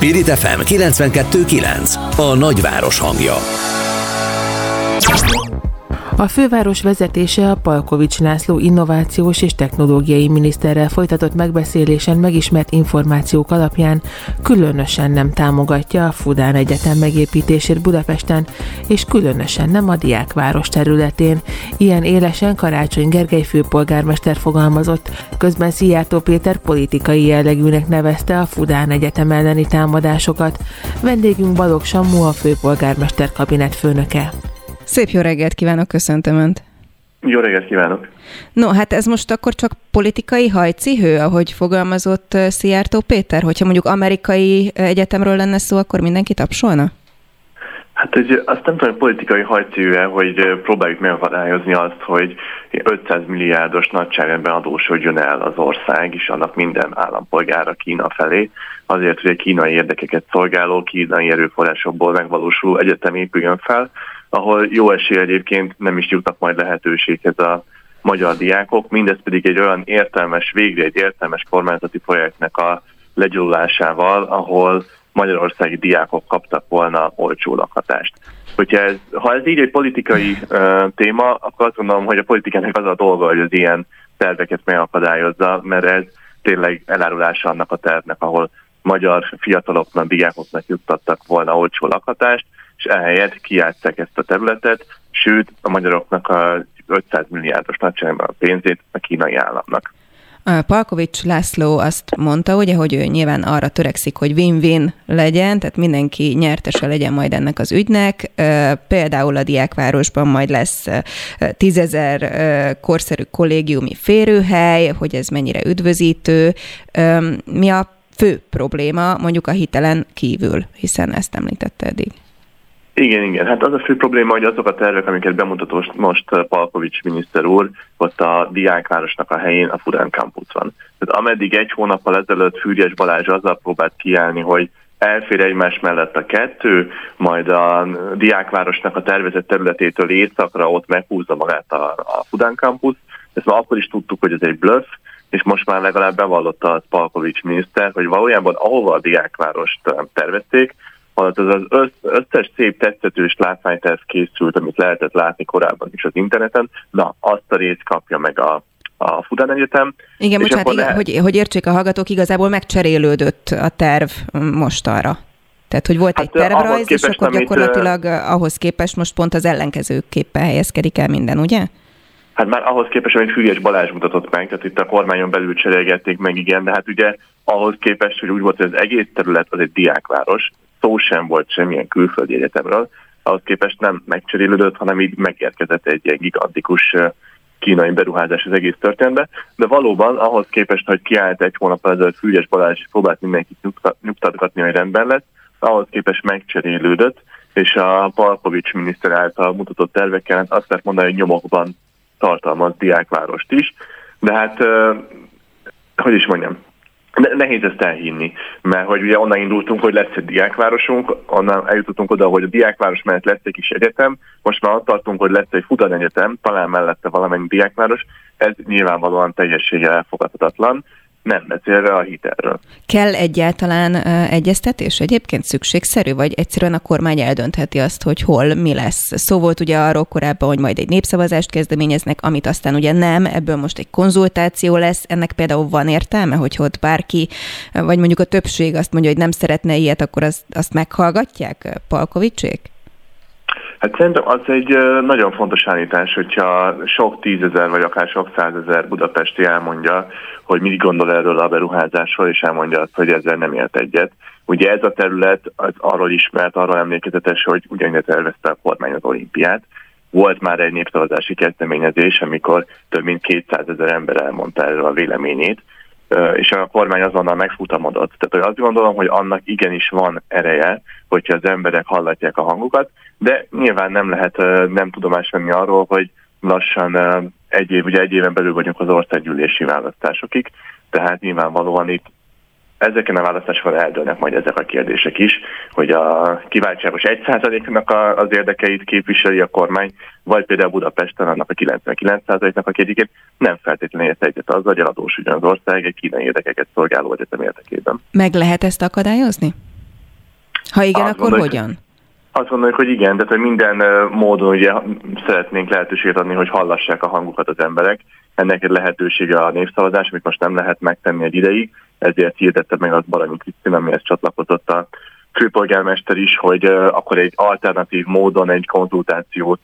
Spirit FM 92.9, a nagyváros hangja. A főváros vezetése a Palkovics László innovációs és technológiai miniszterrel folytatott megbeszélésen megismert információk alapján különösen nem támogatja a Fudan Egyetem megépítését Budapesten, és különösen nem a diákváros területén. Ilyen élesen Karácsony Gergely főpolgármester fogalmazott, közben Szijjártó Péter politikai jellegűnek nevezte a Fudan Egyetem elleni támadásokat. Vendégünk Balogh Samu, a főpolgármester kabinetfőnöke. Szép jó reggelt kívánok, köszöntöm Önt! Jó reggelt kívánok! No, hát ez most akkor csak politikai hajcihő, ahogy fogalmazott Szijjártó Péter? Hogyha mondjuk amerikai egyetemről lenne szó, akkor mindenki tapsolna? Hát azt nem tudom, politikai hajcihő-e, hogy próbáljuk megakadályozni azt, hogy 500 milliárdos nagyságrendben adósodjon el az ország, és annak minden állampolgára Kína felé, azért, hogy a kínai érdekeket szolgáló, kínai erőforrásokból megvalósuló egyetem épüljön fel, ahol jó esélye egyébként nem is jutnak majd lehetőséghez a magyar diákok, mindez pedig egy olyan értelmes, végre egy értelmes kormányzati projektnek a legyúlásával, ahol magyarországi diákok kaptak volna olcsó lakhatást. Ha ez így egy politikai téma, akkor azt gondolom, hogy a politikának az a dolga, hogy az ilyen terveket megakadályozza, mert ez tényleg elárulása annak a tervnek, ahol magyar fiataloknak, diákoknak juttattak volna olcsó lakhatást, és ehelyett kijátsszák ezt a területet, sőt a magyaroknak a 500 milliárdos nagyságban a pénzét a kínai államnak. Palkovics László azt mondta, ugye, hogy ő nyilván arra törekszik, hogy win-win legyen, tehát mindenki nyertese legyen majd ennek az ügynek. Például a diákvárosban majd lesz 10 000 korszerű kollégiumi férőhely, hogy ez mennyire üdvözítő. Mi a fő probléma mondjuk a hitelen kívül, hiszen ezt említette eddig? Igen. Hát az a fő probléma, hogy azok a tervek, amiket bemutatott most Palkovics miniszter úr, ott a diákvárosnak a helyén a Fudan Campus van. Tehát ameddig egy hónappal ezelőtt Fürjes Balázs azzal próbált kiállni, hogy elfér egymás mellett a kettő, majd a diákvárosnak a tervezett területétől északra ott meghúzza magát a Fudan Campus. Ezt már akkor is tudtuk, hogy ez egy bluff, és most már legalább bevallotta a Palkovics miniszter, hogy valójában ahova a diákvárost tervezték, alatt az összes szép tetszetős látványterv készült, amit lehetett látni korábban is az interneten, na, azt a részt kapja meg a Fudan Egyetem. Igen, most hát hogy értsék a hallgatók, igazából megcserélődött a terv mostanra. Tehát, hogy volt egy tervrajz, és akkor gyakorlatilag ahhoz képest most pont az ellenkezőképpen helyezkedik el minden, ugye? Hát már ahhoz képest, amit Fürjes Balázs mutatott meg, tehát itt a kormányon belül cserélgették meg, igen, de hát ugye ahhoz képest, hogy úgy volt, hogy az egész terület az egy diákváros, szó sem volt semmilyen külföldi egyetemről, ahhoz képest nem megcserélődött, hanem így megérkezett egy ilyen gigantikus kínai beruházás az egész történetben, de valóban ahhoz képest, hogy kiállt egy hónappal ezelőtt Fürjes Balázs, próbált mindenkit nyugtatgatni, hogy rendben lett, ahhoz képest megcserélődött, és a Palkovics miniszter által mutatott tervekkel azt lehet mondani, hogy nyomokban tartalmaz diákvárost is, de hát, hogy is mondjam, nehéz ezt elhinni, mert hogy ugye onnan indultunk, hogy lesz egy diákvárosunk, onnan eljutottunk oda, hogy a diákváros mellett lesz egy kis egyetem, most már ott tartunk, hogy lesz egy Fudan Egyetem, talán mellette valamennyi diákváros, ez nyilvánvalóan teljességgel elfogadhatatlan, nem beszélve a hitelről. Kell egyáltalán egyeztetés? Egyébként szükségszerű, vagy egyszerűen a kormány eldöntheti azt, hogy hol mi lesz? Szó volt ugye arról korábban, hogy majd egy népszavazást kezdeményeznek, amit aztán ugye nem, ebből most egy konzultáció lesz, ennek például van értelme, hogy ott bárki, vagy mondjuk a többség azt mondja, hogy nem szeretne ilyet, akkor azt meghallgatják Palkovicsék? Hát szerintem az egy nagyon fontos állítás, hogyha sok 10 000 vagy akár sok 100 000 budapesti elmondja, hogy mit gondol erről a beruházásról, és elmondja azt, hogy ezzel nem ért egyet. Ugye ez a terület az arról ismert, arról emlékezetes, hogy ugyanilyen tervezte a kormány az olimpiát. Volt már egy népszavazási kezdeményezés, amikor több mint 200 000 ember elmondta erről a véleményét, és a kormány azonnal megfutamodott. Tehát azt gondolom, hogy annak igenis van ereje, hogyha az emberek hallatják a hangukat, de nyilván nem lehet nem tudomást venni arról, hogy lassan egy éven belül vagyunk az országgyűlési választásokig, tehát nyilvánvalóan itt ezeken a választásokon eldőlnek majd ezek a kérdések is, hogy a kiváltságos 1%-nak az érdekeit képviseli a kormány, vagy például Budapesten annak a 99%-nak, aki egyébként nem feltétlenül ért egyet azzal, hogy eladósodjon az ország egy kínai érdekeket szolgáló egyetem érdekében. Meg lehet ezt akadályozni? Ha igen, azt akkor gondoljuk, hogyan? Azt gondoljuk, hogy igen, tehát hogy minden módon ugye szeretnénk lehetőséget adni, hogy hallassák a hangukat az emberek. Ennek egy lehetősége a népszavazás, amit most nem lehet megtenni egy ideig, ezért hirdette meg az Baranyi Krisztina, amihez csatlakozott a főpolgármester is, hogy akkor egy alternatív módon egy konzultációt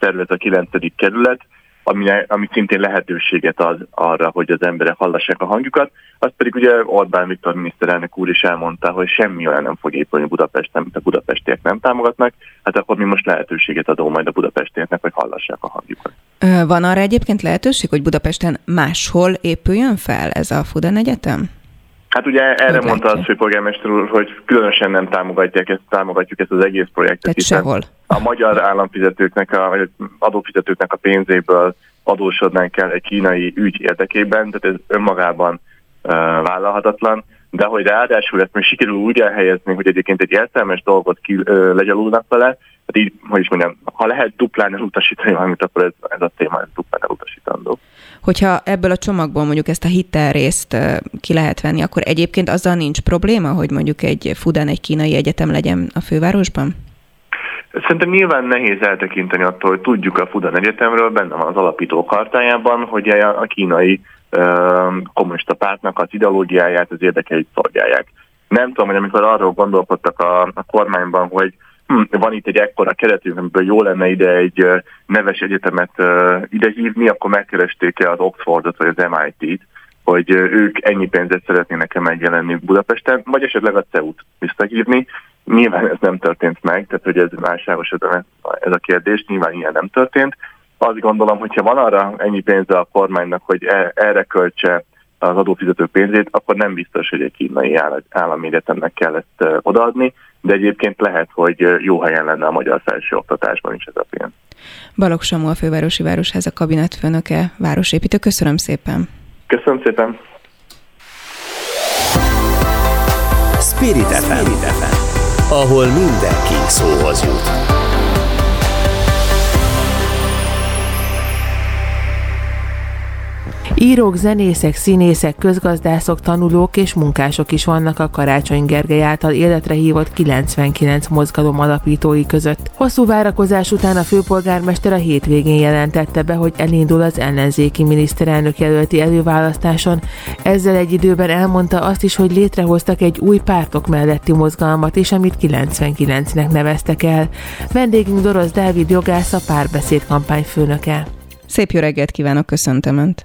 szervez a 9. kerület, ami szintén lehetőséget ad arra, hogy az emberek hallassák a hangjukat. Azt pedig ugye Orbán Viktor miniszterelnök úr is elmondta, hogy semmi olyan nem fog épülni Budapesten, amit a budapestiek nem támogatnak, hát akkor mi most lehetőséget adunk majd a budapestieknek, hogy hallassák a hangjukat. Van arra egyébként lehetőség, hogy Budapesten máshol épüljön fel ez a Fudan Egyetem? Hát ugye erre mondta a főpolgármester úr, hogy különösen nem támogatjuk ezt az egész projektet, hiszen a magyar államfizetőknek, vagy adófizetőknek a pénzéből adósodnánk el egy kínai ügy érdekében, tehát ez önmagában vállalhatatlan, de hogy ráadásul ezt még sikerül úgy elhelyezni, hogy egyébként egy értelmes dolgot legyalulnak vele, hát így, hogy is mondjam, ha lehet duplán elutasítani valamit, akkor ez a téma duplán elutasítandó. Hogyha ebből a csomagból mondjuk ezt a hitel részt ki lehet venni, akkor egyébként azzal nincs probléma, hogy mondjuk egy Fudan, egy kínai egyetem legyen a fővárosban? Szerintem nyilván nehéz eltekinteni attól, hogy tudjuk a Fudan Egyetemről, benne van az alapító kartájában, hogy a kínai kommunista pártnak az ideológiáját, az érdekeit szolgálják. Nem tudom, hogy amikor arról gondolkodtak a kormányban, hogy van itt egy ekkora keretünk, amiből jó lenne ide egy neves egyetemet idehívni, akkor megkeresték-e az Oxfordot vagy az MIT-t, hogy ők ennyi pénzet szeretnének-e megjelenni Budapesten, vagy esetleg a CEU-t visszahívni. Nyilván ez nem történt meg, tehát hogy ez válságos ez a kérdés, nyilván ilyen nem történt. Azt gondolom, hogyha van arra ennyi pénze a kormánynak, hogy erre költse az adófizető pénzét, akkor nem biztos, hogy egy kínai állami egyetemnek kell ezt odaadni, de egyébként lehet, hogy jó helyen lenne a magyar felsőoktatásban is ez a pénz. Balogh Samu, a Fővárosi Városháza kabinetfőnöke, városépítő. Köszönöm szépen! Köszönöm szépen! Spirit FM, ahol mindenki szóhoz jut. Írók, zenészek, színészek, közgazdászok, tanulók és munkások is vannak a Karácsony Gergely által életre hívott 99 mozgalom alapítói között. Hosszú várakozás után a főpolgármester a hétvégén jelentette be, hogy elindul az ellenzéki miniszterelnök jelölti előválasztáson. Ezzel egy időben elmondta azt is, hogy létrehoztak egy új pártok melletti mozgalmat is, amit 99-nek neveztek el. Vendégünk Dorosz Dávid jogász, a Párbeszéd kampány főnöke. Szép jó reggelt kívánok, köszöntöm Önt!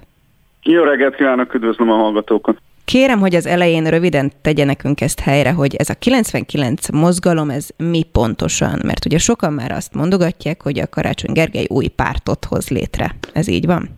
Jó reggelt kívánok, üdvözlöm a hallgatókat! Kérem, hogy az elején röviden tegye nekünk ezt helyre, hogy ez a 99 mozgalom, ez mi pontosan? Mert ugye sokan már azt mondogatják, hogy a Karácsony Gergely új pártot hoz létre. Ez így van?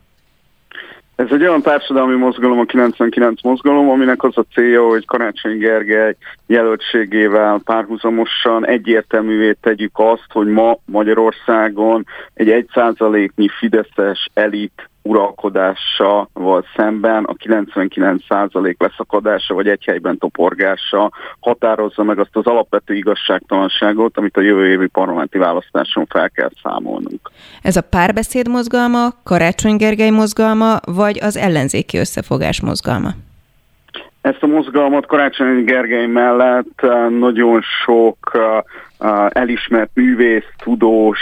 Ez egy olyan társadalmi mozgalom, a 99 mozgalom, aminek az a célja, hogy Karácsony Gergely jelöltségével párhuzamosan egyértelművé tegyük azt, hogy ma Magyarországon egy 1%-nyi fideszes elit uralkodásával szemben a 99% leszakadása vagy egy helyben toporgása határozza meg azt az alapvető igazságtalanságot, amit a jövő évi parlamenti választáson fel kell számolnunk. Ez a Párbeszéd mozgalma, Karácsony Gergely mozgalma, vagy az ellenzéki összefogás mozgalma? Ezt a mozgalmat Karácsony Gergely mellett nagyon sok elismert művész, tudós,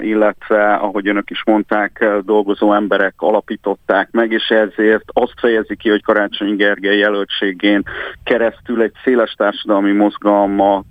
illetve, ahogy önök is mondták, dolgozó emberek alapították meg, és ezért azt fejezi ki, hogy Karácsony Gergely jelöltségén keresztül egy széles társadalmi mozgalmat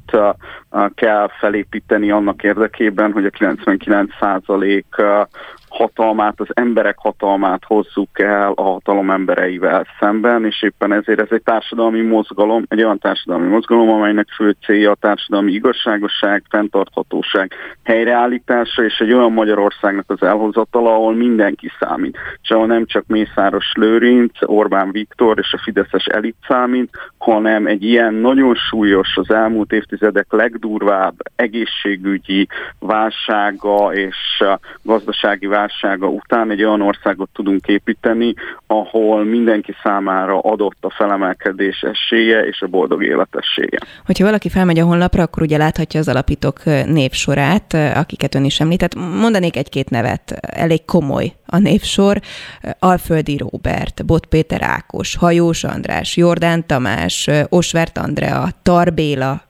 kell felépíteni annak érdekében, hogy a 99% hatalmát, az emberek hatalmát hozzuk el a hatalom embereivel szemben, és éppen ezért ez egy társadalmi mozgalom, egy olyan társadalmi mozgalom, amelynek fő célja a társadalmi igazságosság, fenntarthatóság helyreállítása, és egy olyan Magyarországnak az elhozatala, ahol mindenki számít. És ahol nem csak Mészáros Lőrinc, Orbán Viktor és a fideszes elit számít, hanem egy ilyen nagyon súlyos, az elmúlt évtizedek legdurvább egészségügyi válsága és gazdasági válsága után egy olyan országot tudunk építeni, ahol mindenki számára adott a felemelkedés esélye és a boldog élet esélye. Hogyha valaki felmegy a honlapra, akkor ugye láthatja az alapítók névsorát, akiket ön is említett. Mondanék egy-két nevet, elég komoly a névsor. Alföldi Róbert, Bot Péter Ákos, Hajós András, Jordán Tamás, Osvert Andrea, Tar Béla,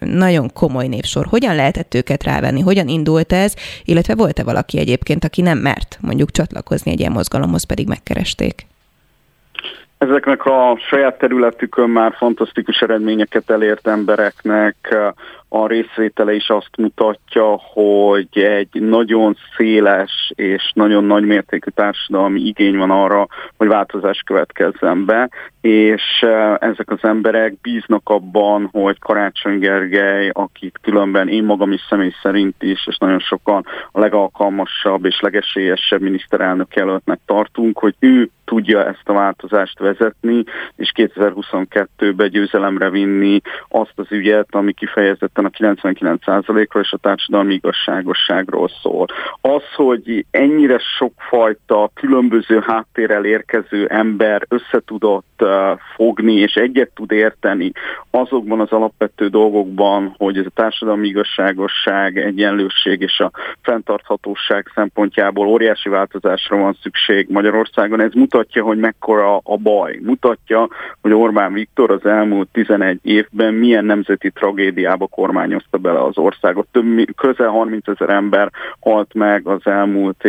nagyon komoly névsor. Hogyan lehetett őket rávenni? Hogyan indult ez? Illetve volt-e valaki egyébként, aki nem mert mondjuk csatlakozni egy ilyen mozgalomhoz, pedig megkeresték? Ezeknek a saját területükön már fantasztikus eredményeket elért embereknek a részvétele is azt mutatja, hogy egy nagyon széles és nagyon nagymértékű társadalmi igény van arra, hogy változás következzen be, és ezek az emberek bíznak abban, hogy Karácsony Gergely, akit különben én magam is személy szerint is, és nagyon sokan a legalkalmasabb és legesélyesebb miniszterelnök jelöltnek tartunk, hogy ő tudja ezt a változást vezetni, és 2022-ben győzelemre vinni azt az ügyet, ami kifejezetten a 99%-ról és a társadalmi igazságosságról szól. Az, hogy ennyire sokfajta különböző háttérrel érkező ember összetudott fogni, és egyet tud érteni azokban az alapvető dolgokban, hogy ez a társadalmi igazságosság, egyenlőség és a fenntarthatóság szempontjából óriási változásra van szükség Magyarországon, ez mutatja, hogy mekkora a baj. Mutatja, hogy Orbán Viktor az elmúlt 11 évben milyen nemzeti tragédiába kormányozta bele az országot. Közel 30 000 ember halt meg az elmúlt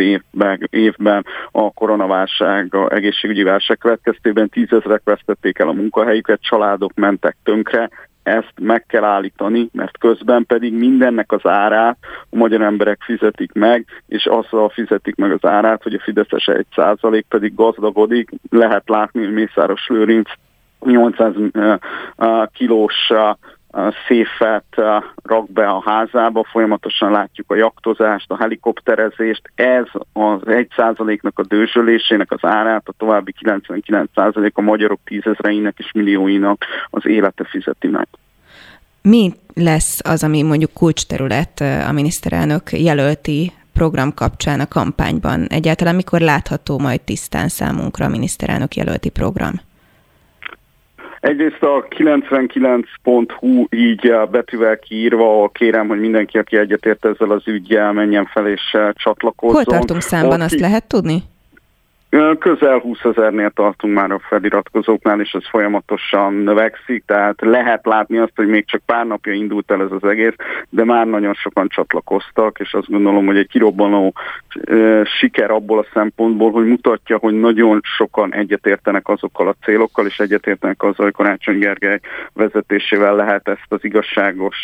évben a koronaválság, a egészségügyi válság következtében, 10 000-ek vesztették el a munkahelyüket, családok mentek tönkre. Ezt meg kell állítani, mert közben pedig mindennek az árát a magyar emberek fizetik meg, és azzal fizetik meg az árát, hogy a fideszes 1% pedig gazdagodik. Lehet látni, hogy Mészáros Lőrinc 800 kilós széfet rak be a házába, folyamatosan látjuk a jaktozást, a helikopterezést, ez az 1%-nak a dőzsölésének az árát, a további 99% a magyarok 10 000-einek és millióinak az élete fizeti meg. Mi lesz az, ami mondjuk kulcsterület a miniszterelnök jelölti program kapcsán a kampányban? Egyáltalán mikor látható majd tisztán számunkra a miniszterelnök jelölti program? Egyrészt a 99.hu így betűvel kiírva, kérem, hogy mindenki, aki egyetért ezzel az üggyel, menjen fel és csatlakozzon. Hol tartunk számban, azt lehet tudni? Közel 20 000-nél tartunk már a feliratkozóknál, és ez folyamatosan növekszik, tehát lehet látni azt, hogy még csak pár napja indult el ez az egész, de már nagyon sokan csatlakoztak, és azt gondolom, hogy egy kirobbanó siker abból a szempontból, hogy mutatja, hogy nagyon sokan egyetértenek azokkal a célokkal, és egyetértenek azzal, hogy Karácsony Gergely vezetésével lehet ezt az igazságos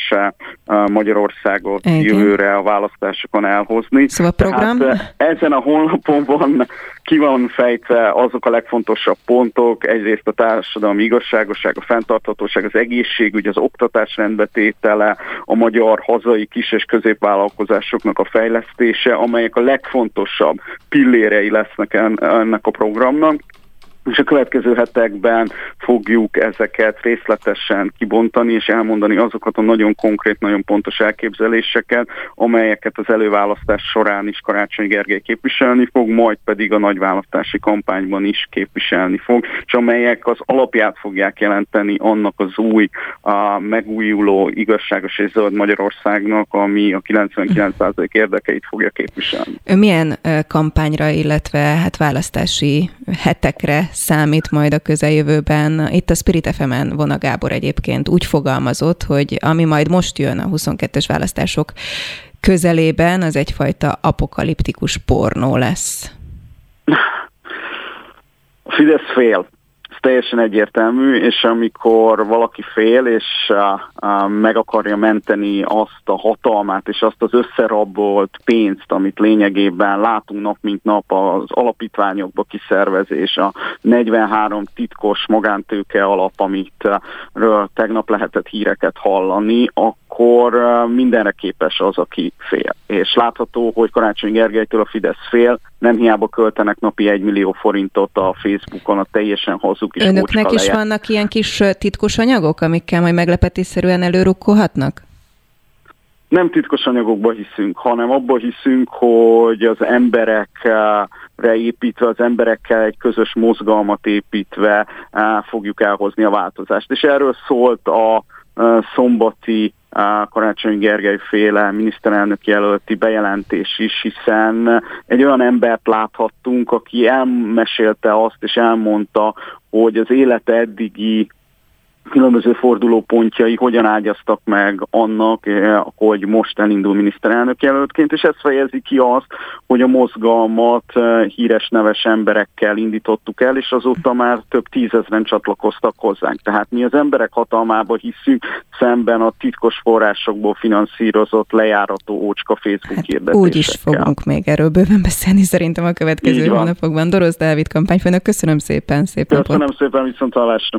Magyarországot jövőre a választásokon elhozni. Szóval program? Tehát ezen a honlapon van, ki van fejtve azok a legfontosabb pontok, egyrészt a társadalmi igazságosság, a fenntarthatóság, az egészségügy, az oktatás rendbetétele, a magyar hazai kis- és középvállalkozásoknak a fejlesztése, amelyek a legfontosabb pillérei lesznek ennek a programnak. És a következő hetekben fogjuk ezeket részletesen kibontani, és elmondani azokat a nagyon konkrét, nagyon pontos elképzeléseket, amelyeket az előválasztás során is Karácsony Gergely képviselni fog, majd pedig a nagy választási kampányban is képviselni fog, és amelyek az alapját fogják jelenteni annak az új, a megújuló, igazságos és zöld Magyarországnak, ami a 99% érdekeit fogja képviselni. Milyen kampányra, illetve hát választási hetekre számít majd a közeljövőben? Itt a Spirit FM-en Vona Gábor egyébként úgy fogalmazott, hogy ami majd most jön a 22-es választások közelében, az egyfajta apokaliptikus pornó lesz. A Fidesz fél. Ez teljesen egyértelmű, és amikor valaki fél, és meg akarja menteni azt a hatalmát, és azt az összerabolt pénzt, amit lényegében látunk nap mint nap, az alapítványokba kiszervezés, a 43 titkos magántőke alap, amitről tegnap lehetett híreket hallani, akkor mindenre képes az, aki fél. És látható, hogy Karácsony Gergelytől a Fidesz fél, nem hiába költenek napi 1 millió forintot a Facebookon, a teljesen hazug és ócska lejjel. Önöknek is vannak ilyen kis titkos anyagok, amikkel majd meglepetésszerűen előrukkolhatnak? Nem titkos anyagokba hiszünk, hanem abba hiszünk, hogy az emberekre építve, az emberekkel egy közös mozgalmat építve fogjuk elhozni a változást. És erről szólt a szombati a Karácsony Gergely féle miniszterelnök jelölti bejelentés is, hiszen egy olyan embert láthattunk, aki elmesélte azt és elmondta, hogy az élete eddigi különböző fordulópontjai hogyan ágyaztak meg annak, hogy most elindul miniszterelnök jelöltként, és ez fejezi ki azt, hogy a mozgalmat híres neves emberekkel indítottuk el, és azóta már több tízezren csatlakoztak hozzánk. Tehát mi az emberek hatalmába hiszünk, szemben a titkos forrásokból finanszírozott lejárató ócska Facebook hirdetésekkel. Úgy is fogunk még erről bőven beszélni szerintem a következő hónapokban. Dorosz Dávid kampányfőnök, köszönöm szépen, szép napot! Köszönöm szépen, viszont hallásra!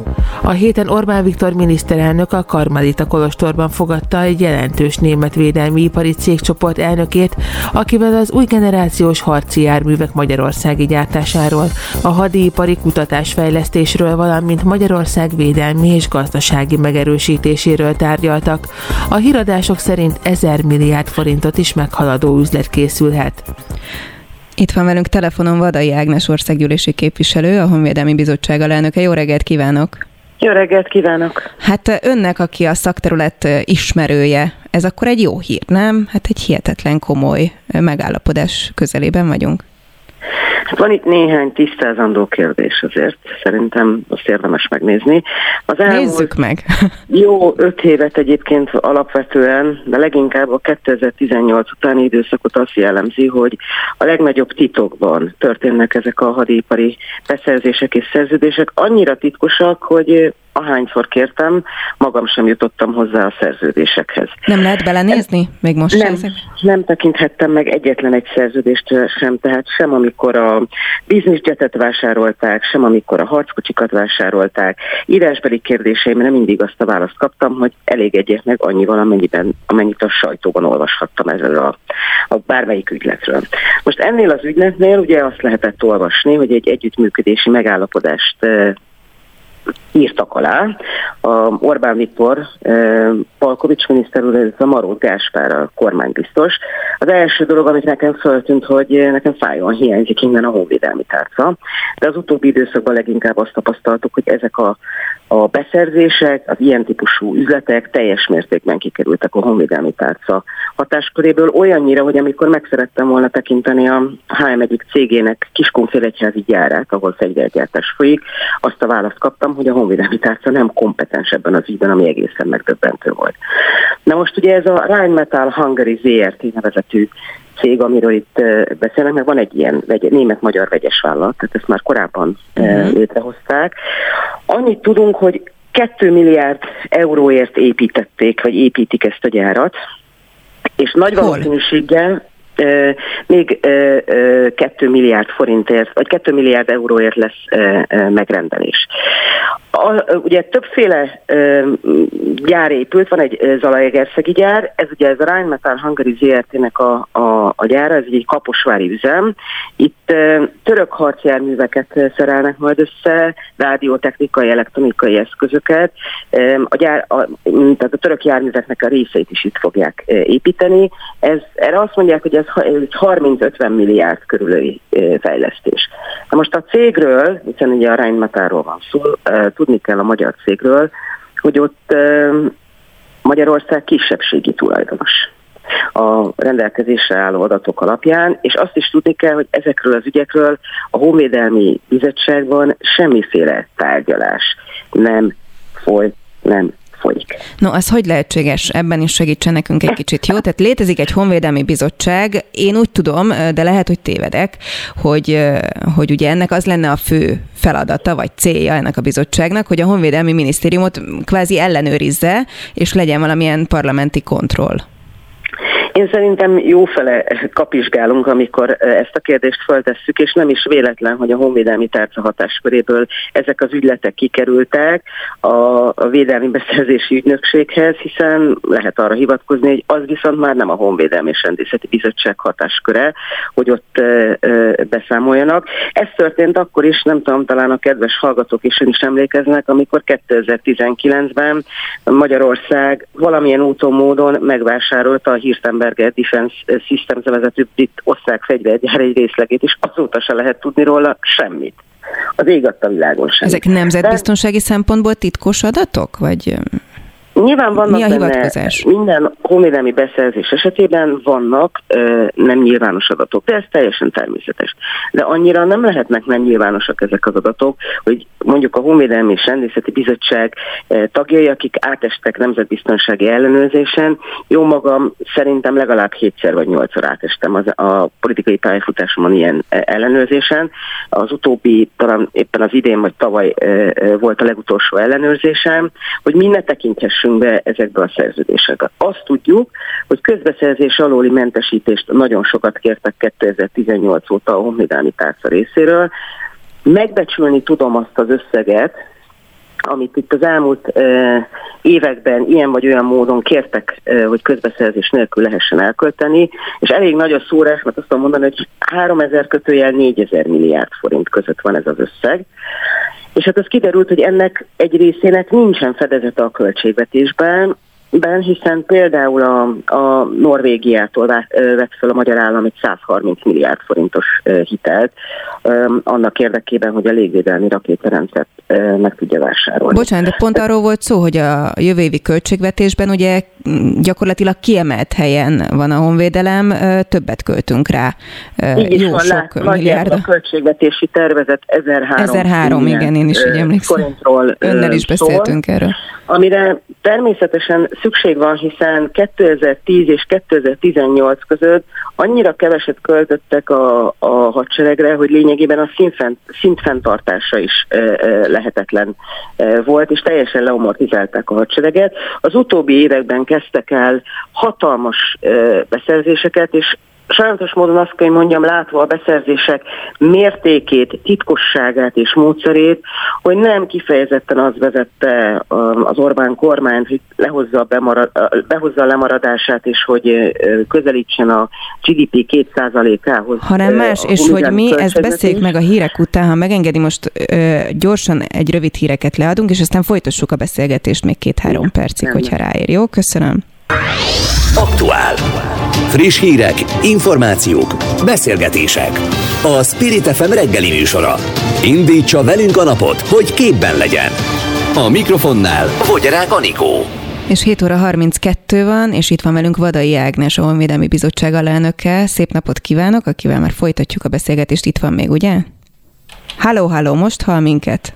A héten Orbán Viktor miniszterelnök a Karmelita kolostorban fogadta egy jelentős német védelmi ipari cégcsoport elnökét, akivel az új generációs harci járművek magyarországi gyártásáról, a hadipari kutatásfejlesztésről, valamint Magyarország védelmi és gazdasági megerősítéséről tárgyaltak. A híradások szerint 1000 milliárd forintot is meghaladó üzlet készülhet. Itt van velünk telefonon Vadai Ágnes országgyűlési képviselő, a Honvédelmi Bizottság alelnöke. Jó reggelt kívánok! Jó reggelt kívánok! Hát önnek, aki a szakterület ismerője, ez akkor egy jó hír, nem? Hát egy hihetetlen komoly megállapodás közelében vagyunk. Hát van itt néhány tisztázandó kérdés azért, szerintem azt érdemes megnézni. Nézzük meg! Jó 5 évet egyébként alapvetően, de leginkább a 2018 utáni időszakot azt jellemzi, hogy a legnagyobb titokban történnek ezek a hadipari beszerzések és szerződések, annyira titkosak, hogy ahányszor kértem, magam sem jutottam hozzá a szerződésekhez. Nem lehet belenézni? Még most nem tekinthettem meg egyetlen egy szerződést sem, tehát sem amikor a bizniszjetet vásárolták, sem amikor a harckocsikat vásárolták. Írásbeli kérdéseimre mindig azt a választ kaptam, hogy elégedjek meg annyival, amennyit a sajtóban olvashattam ezzel a bármelyik ügyletről. Most ennél az ügyletnél ugye azt lehetett olvasni, hogy egy együttműködési megállapodást írtak alá Orbán Viktor, Palkovics miniszter úr, illetve Maróth Gáspár a kormánybiztos. Az első dolog, amit nekem föltűnt, hogy nekem fájóan hiányzik innen a honvédelmi tárca, de az utóbbi időszakban leginkább azt tapasztaltuk, hogy ezek a beszerzések, az ilyen típusú üzletek teljes mértékben kikerültek a honvédelmi tárca hatásköréből, olyannyira, hogy amikor megszerettem volna tekinteni a HM egyik cégének Kiskunfélegyházi gyárát, ahol fegyvergyártás folyik, azt a választ kaptam, hogy a honvédelmi tárca nem kompetens ebben az ügyben, ami egészen megdöbbentő volt. Na most ugye ez a Rheinmetall Hungary ZRT nevezetű cég, amiről itt beszélnek, meg van egy ilyen német-magyar vegyes vállalat, tehát ezt már korábban létrehozták. Annyit tudunk, hogy 2 milliárd euróért építették, vagy építik ezt a gyárat, és nagy valószínűséggel még 2 milliárd forintért, vagy 2 milliárd euróért lesz megrendelés. Ugye többféle gyár épült, van egy zalaegerszegi gyár, ez a Rheinmetall Hungary ZRT-nek a gyára, ez egy kaposvári üzem. Itt török harcjárműveket szerelnek majd össze, rádiótechnikai, elektronikai eszközöket. Tehát a török járműveknek a részeit is itt fogják építeni. Erre azt mondják, hogy ez 30-50 milliárd körüli fejlesztés. Na most a cégről, hiszen ugye a Rheinmetallról van szó, tudni kell a magyar cégről, hogy ott Magyarország kisebbségi tulajdonos a rendelkezésre álló adatok alapján, és azt is tudni kell, hogy ezekről az ügyekről a Honvédelmi Bizottságban semmiféle tárgyalás nem folyt, nem folyik. No, az hogy lehetséges? Ebben is segítsen nekünk egy kicsit, jó? Tehát létezik egy honvédelmi bizottság, én úgy tudom, de lehet, hogy tévedek, hogy ugye ennek az lenne a fő feladata, vagy célja ennek a bizottságnak, hogy a honvédelmi minisztériumot kvázi ellenőrizze, és legyen valamilyen parlamenti kontroll. Én szerintem jófele kapizsgálunk, amikor ezt a kérdést föltesszük, és nem is véletlen, hogy a honvédelmi tárca hatásköréből ezek az ügyletek kikerültek a védelmi beszerzési ügynökséghez, hiszen lehet arra hivatkozni, hogy az viszont már nem a Honvédelmi és Rendészeti Bizottság hatásköre, hogy ott beszámoljanak. Ez történt akkor is, nem tudom, talán a kedves hallgatók is emlékeznek, amikor 2019-ben Magyarország valamilyen úton módon megvásárolta a Hirtenberger Defense Systems vezető brit osztrák fegyvergyár egy részlegét, és azóta se lehet tudni róla semmit. Az ég adta világon semmit. Ezek nemzetbiztonsági szempontból titkos adatok, vagy... Nyilván vannak benne, minden honvédelmi beszerzés esetében vannak nem nyilvános adatok, de ez teljesen természetes. De annyira nem lehetnek nem nyilvánosak ezek az adatok, hogy mondjuk a Honvédelmi és Rendészeti Bizottság tagjai, akik átestek nemzetbiztonsági ellenőrzésen, jó magam szerintem legalább 7-szer vagy 8-szor átestem a politikai pályafutásomon ilyen ellenőrzésen. Az utóbbi, talán éppen az idén vagy tavaly volt a legutolsó ellenőrzésem, hogy mi ne tekinthessünk be ezekbe a szerződésekbe. Azt tudjuk, hogy közbeszerzés alóli mentesítést nagyon sokat kértek 2018 óta a honvédelmi tárca részéről. Megbecsülni tudom azt az összeget, amit itt az elmúlt években ilyen vagy olyan módon kértek, hogy közbeszerzés nélkül lehessen elkölteni, és elég nagy a szórás, mert azt tudom mondani, hogy 3000-4000 milliárd forint között van ez az összeg. És hát az kiderült, hogy ennek egy részének nincsen fedezete a költségvetésben, hiszen például a Norvégiától vett fel a magyar állam egy 130 milliárd forintos hitelt, annak érdekében, hogy a légvédelmi rakétarendszert meg tudja vásárolni. Bocsánat, de pont arról volt szó, hogy a jövő évi költségvetésben ugye gyakorlatilag kiemelt helyen van a honvédelem, többet költünk rá. Így jó sok milliárd. A költségvetési tervezet 1003 igen, én is így emlékszem. Önnel is beszéltünk erről. Amire természetesen szükség van, hiszen 2010 és 2018 között annyira keveset költöttek a hadseregre, hogy lényegében a szintfenntartása is lehetetlen volt, és teljesen leamortizálták a hadsereget. Az utóbbi években kezdtek el hatalmas beszerzéseket, és sajnos módon azt kell mondjam, látva a beszerzések mértékét, titkosságát és módszerét, hogy nem kifejezetten az vezette az Orbán kormányt, hogy behozza a lemaradását, és hogy közelítsen a GDP 2%-ához. Hanem más, és hogy mi, ezt beszéljük meg a hírek után, ha megengedi, most gyorsan egy rövid híreket leadunk, és aztán folytassuk a beszélgetést még 2-3 percig, hogyha ráér. Jó, köszönöm. Aktuál. Friss hírek, információk, beszélgetések. A Spirit FM reggeli műsora. Indítsa velünk a napot, hogy képben legyen. A mikrofonnál Vogyerák Anikó. És 7:32 van, és itt van velünk Vadai Ágnes, a Honvédelmi Bizottság alelnöke. Szép napot kívánok, akivel már folytatjuk a beszélgetést. Itt van még, ugye? Halló, halló, most hall minket?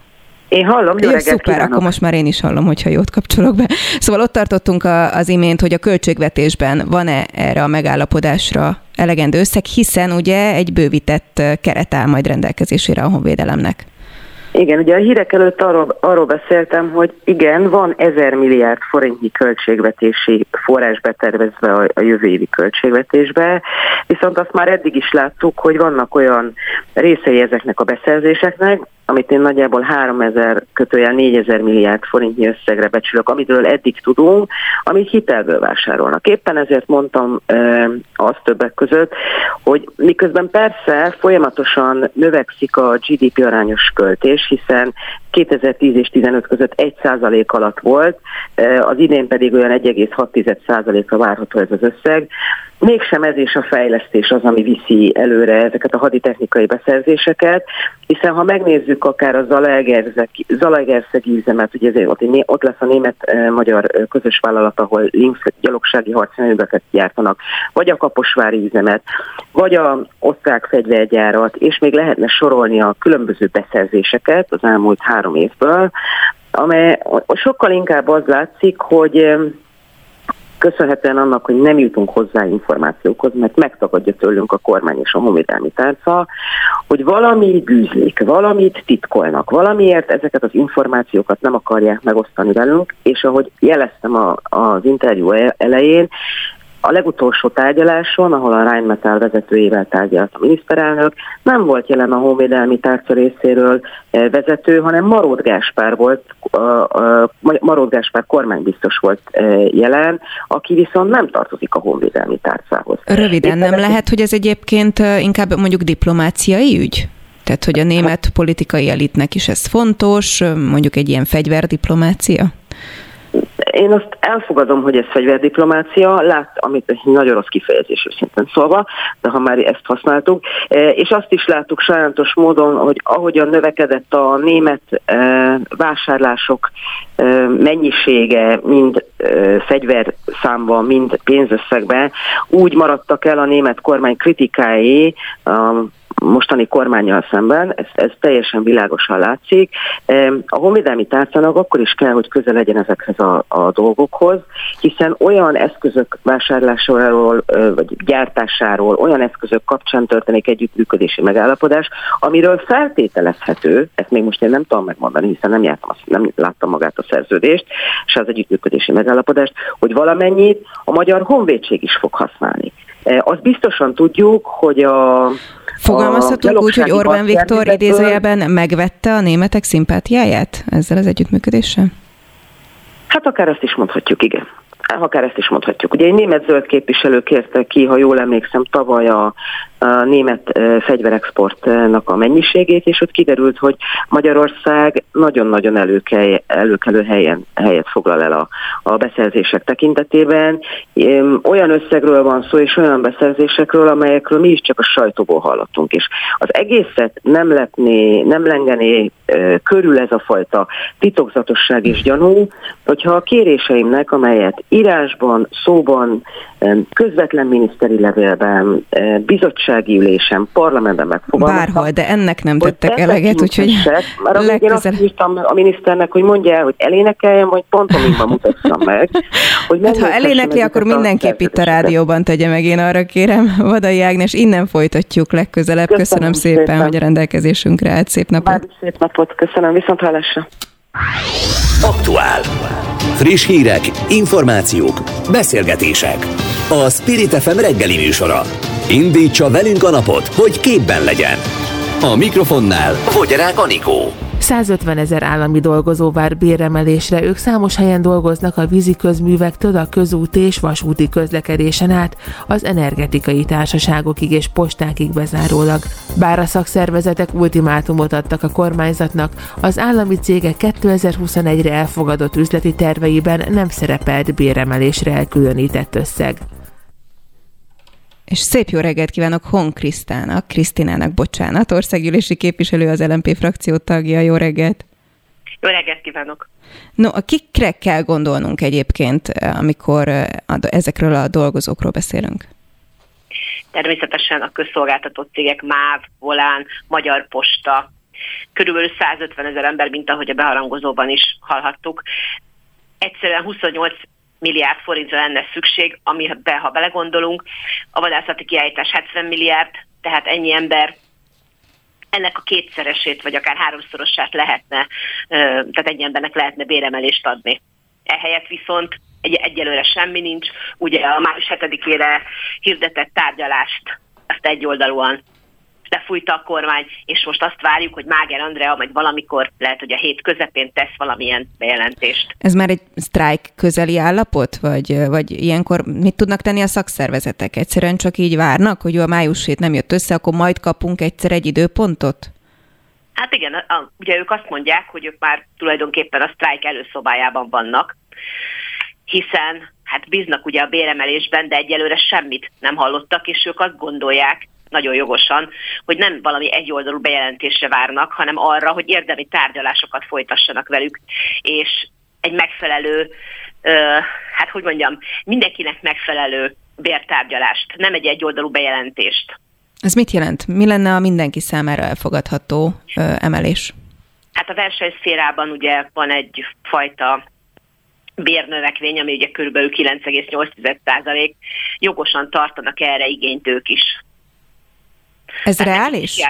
Én hallom, jó reggelt kívánok. Akkor most már én is hallom, hogyha jót kapcsolok be. Szóval ott tartottunk az imént, hogy a költségvetésben van-e erre a megállapodásra elegendő összeg, hiszen ugye egy bővített keret áll majd rendelkezésére a honvédelemnek. Igen, ugye a hírek előtt arról beszéltem, hogy igen, van 1000 milliárd forintnyi költségvetési forrás betervezve a jövő évi költségvetésbe, viszont azt már eddig is láttuk, hogy vannak olyan részei ezeknek a beszerzéseknek, amit én nagyjából 3000-4000 milliárd forintnyi összegre becsülök, amiről eddig tudunk, amit hitelből vásárolnak. Éppen ezért mondtam azt többek között, hogy miközben persze folyamatosan növekszik a GDP arányos költés, hiszen 2010 és 15 között 1% alatt volt, az idén pedig olyan 1,6%-ra várható ez az összeg. Mégsem ez is a fejlesztés az, ami viszi előre ezeket a haditechnikai beszerzéseket, hiszen ha megnézzük akár a zalaegerszegi üzemet, ugye ezért ott lesz a német-magyar közös vállalat, ahol Lynx gyalogsági harcjárműveket gyártanak, vagy a kaposvári üzemet, vagy a osztrák fegyvergyárat, és még lehetne sorolni a különböző beszerzéseket az elmúlt 3 évből, amely sokkal inkább az látszik, hogy köszönhetően annak, hogy nem jutunk hozzá információkhoz, mert megtagadja tőlünk a kormány és a honvédelmi tárca, hogy valami bűzlik, valamit titkolnak, valamiért ezeket az információkat nem akarják megosztani velünk, és ahogy jeleztem az interjú elején, A legutolsó tárgyaláson, ahol a Rheinmetall vezetőjével tárgyalt a miniszterelnök, nem volt jelen a honvédelmi tárca részéről vezető, hanem Maróth Gáspár volt, Maróth Gáspár kormánybiztos volt jelen, aki viszont nem tartozik a honvédelmi tárcához. Röviden, nem lehet, hogy ez egyébként inkább mondjuk diplomáciai ügy? Tehát, hogy a német politikai elitnek is ez fontos, mondjuk egy ilyen fegyverdiplomácia? Én azt elfogadom, hogy ez fegyverdiplomácia, amit egy nagyon rossz kifejezés őszintén szólva, de ha már ezt használtuk, és azt is láttuk sajátos módon, hogy ahogyan növekedett a német vásárlások mennyisége, mind fegyverszámban, mind pénzösszegben, úgy maradtak el a német kormány kritikái mostani kormánnyal szemben, ez teljesen világosan látszik. A honvédelmi tárcának akkor is kell, hogy közel legyen ezekhez a dolgokhoz, hiszen olyan eszközök vásárlásáról, vagy gyártásáról, olyan eszközök kapcsán történik együttműködési megállapodás, amiről feltételezhető, ezt még most én nem tudom megmondani, hiszen nem láttam magát a szerződést, se az együttműködési megállapodást, hogy valamennyit a magyar honvédség is fog használni. Azt biztosan tudjuk, hogy Fogalmazhatunk úgy, hogy Orbán Viktor idézőjelben megvette a németek szimpátiáját ezzel az együttműködéssel? Hát akár ezt is mondhatjuk, igen. Ugye egy német zöld képviselő kérte ki, ha jól emlékszem, tavaly a német fegyverexportnak a mennyiségét, és ott kiderült, hogy Magyarország nagyon-nagyon előkelő helyet foglal el a beszerzések tekintetében. Olyan összegről van szó, és olyan beszerzésekről, amelyekről mi is csak a sajtóból hallottunk. És az egészet nem lengené körül ez a fajta titokzatosság és gyanú, hogyha a kéréseimnek, amelyet írásban, szóban, közvetlen miniszteri levélben, bizottsági ülésen, parlamentben megfogalmaztam. Bárhol, de ennek nem tettek eleget, úgyhogy legközelebb. Én azt írtam a miniszternek, hogy mondja el, hogy elénekeljem, vagy pontomikban mutassam meg. Hát, ha elénekli, akkor mindenképp itt a rádióban tegye meg, én arra kérem. Vadai Ágnes, innen folytatjuk legközelebb. Köszönöm szépen, hogy a rendelkezésünkre állt. Szép napot. Szép napot, köszönöm, viszont hallásra. Aktuál. Friss hírek, információk, beszélgetések. A Spirit FM reggeli műsora. Indítsa velünk a napot, hogy képben legyen. A mikrofonnál Vogyerák Anikó. 150 000 állami dolgozó vár béremelésre, ők számos helyen dolgoznak a vízi közművektől a közúti és vasúti közlekedésen át, az energetikai társaságokig és postákig bezárólag. Bár a szakszervezetek ultimátumot adtak a kormányzatnak, az állami cégek 2021-re elfogadott üzleti terveiben nem szerepelt béremelésre elkülönített összeg. És szép jó reggelt kívánok Hont Krisztinának, bocsánat, országgyűlési képviselő, az LMP frakció tagja. Jó reggelt! Jó reggelt kívánok! No, kikre kell gondolnunk egyébként, amikor ezekről a dolgozókról beszélünk? Természetesen a közszolgáltatott cégek, MÁV, Volán, Magyar Posta, körülbelül 150 000 ember, mint ahogy a beharangozóban is hallhattuk. Egyszerűen 28 milliárd forintra lenne szükség, amiben, ha belegondolunk, a vadászati kiállítás 70 milliárd, tehát ennyi ember ennek a kétszeresét, vagy akár háromszorosát lehetne, tehát ennyi embernek lehetne béremelést adni. Ehelyett viszont egyelőre semmi nincs, ugye a május 7-ére hirdetett tárgyalást, azt egyoldalúan lefújta a kormány, és most azt várjuk, hogy Máger Andrea majd valamikor, lehet, hogy a hét közepén tesz valamilyen bejelentést. Ez már egy sztrájk közeli állapot? Vagy ilyenkor mit tudnak tenni a szakszervezetek? Egyszerűen csak így várnak, hogy a május hét nem jött össze, akkor majd kapunk egyszer egy időpontot? Hát igen, ugye ők azt mondják, hogy ők már tulajdonképpen a sztrájk előszobájában vannak, hiszen hát bíznak ugye a béremelésben, de egyelőre semmit nem hallottak, és ők azt gondolják, nagyon jogosan, hogy nem valami egyoldalú bejelentésre várnak, hanem arra, hogy érdemi tárgyalásokat folytassanak velük, és egy megfelelő, mindenkinek megfelelő bértárgyalást, nem egy egyoldalú bejelentést. Ez mit jelent? Mi lenne a mindenki számára elfogadható emelés? Hát a versenyszférában ugye van egyfajta bérnövekvény, ami ugye körülbelül 9,8%, jogosan tartanak erre igényt ők is. Ez reális?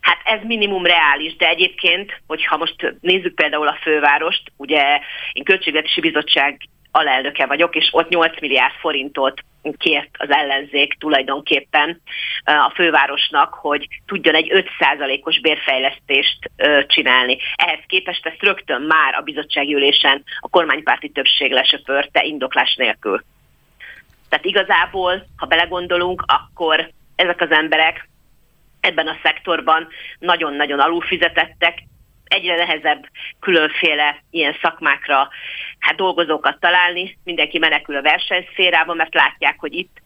Hát ez minimum reális, de egyébként, hogyha most nézzük például a fővárost, ugye én költségvetési bizottság alelnöke vagyok, és ott 8 milliárd forintot kért az ellenzék tulajdonképpen a fővárosnak, hogy tudjon egy 5%-os bérfejlesztést csinálni. Ehhez képest ezt rögtön már a bizottsági ülésen a kormánypárti többség lesöpörte indoklás nélkül. Tehát igazából, ha belegondolunk, akkor ezek az emberek ebben a szektorban nagyon-nagyon alulfizetettek, egyre nehezebb különféle ilyen szakmákra dolgozókat találni, mindenki menekül a versenyszférába, mert látják, hogy itt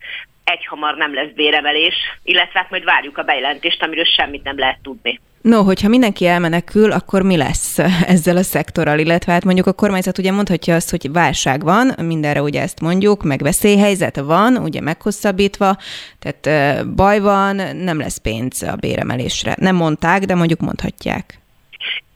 egyhamar nem lesz béremelés, illetve hát majd várjuk a bejelentést, amiről semmit nem lehet tudni. No, hogyha mindenki elmenekül, akkor mi lesz ezzel a szektorral, illetve hát mondjuk a kormányzat ugye mondhatja azt, hogy válság van, mindenre ugye ezt mondjuk, meg veszélyhelyzet van, ugye meghosszabbítva, tehát baj van, nem lesz pénz a béremelésre. Nem mondták, de mondjuk mondhatják.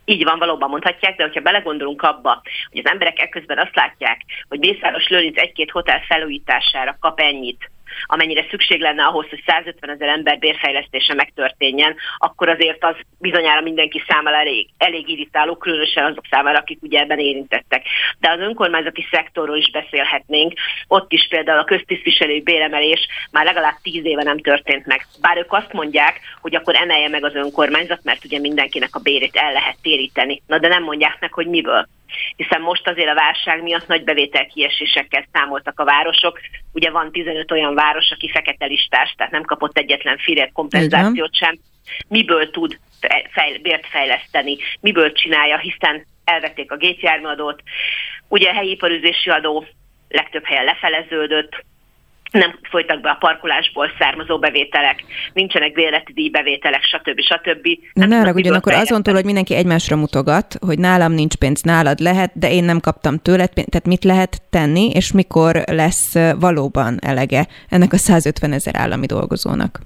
Így van, valóban mondhatják, de hogyha belegondolunk abba, hogy az emberek ekközben azt látják, hogy Mészáros Lőrinc egy-két hotel felújítására kap ennyit, amennyire szükség lenne ahhoz, hogy 150 000 ember bérfejlesztése megtörténjen, akkor azért az bizonyára mindenki számára elég irritáló, különösen azok számára, akik ugye ebben érintettek. De az önkormányzati szektorról is beszélhetnénk. Ott is például a köztisztviselői béremelés már legalább 10 éve nem történt meg. Bár ők azt mondják, hogy akkor emelje meg az önkormányzat, mert ugye mindenkinek a bérét el lehet téríteni. Na de nem mondják meg, hogy miből. Hiszen most azért a válság miatt nagy bevételkiesésekkel számoltak a városok. Ugye van 15 olyan város, aki fekete listás, tehát nem kapott egyetlen fillért kompenzációt sem. Miből tud bért fejleszteni, miből csinálja, hiszen elvették a gépjárműadót. Ugye a helyi iparüzési adó legtöbb helyen lefeleződött, nem folytak be a parkolásból származó bevételek, nincsenek bérleti díjbevételek, stb. Stb. Ne arra, ugyanakkor azon túl, hogy mindenki egymásra mutogat, hogy nálam nincs pénz, nálad lehet, de én nem kaptam tőled pénzt, tehát mit lehet tenni, és mikor lesz valóban elege ennek a 150 000 állami dolgozónak?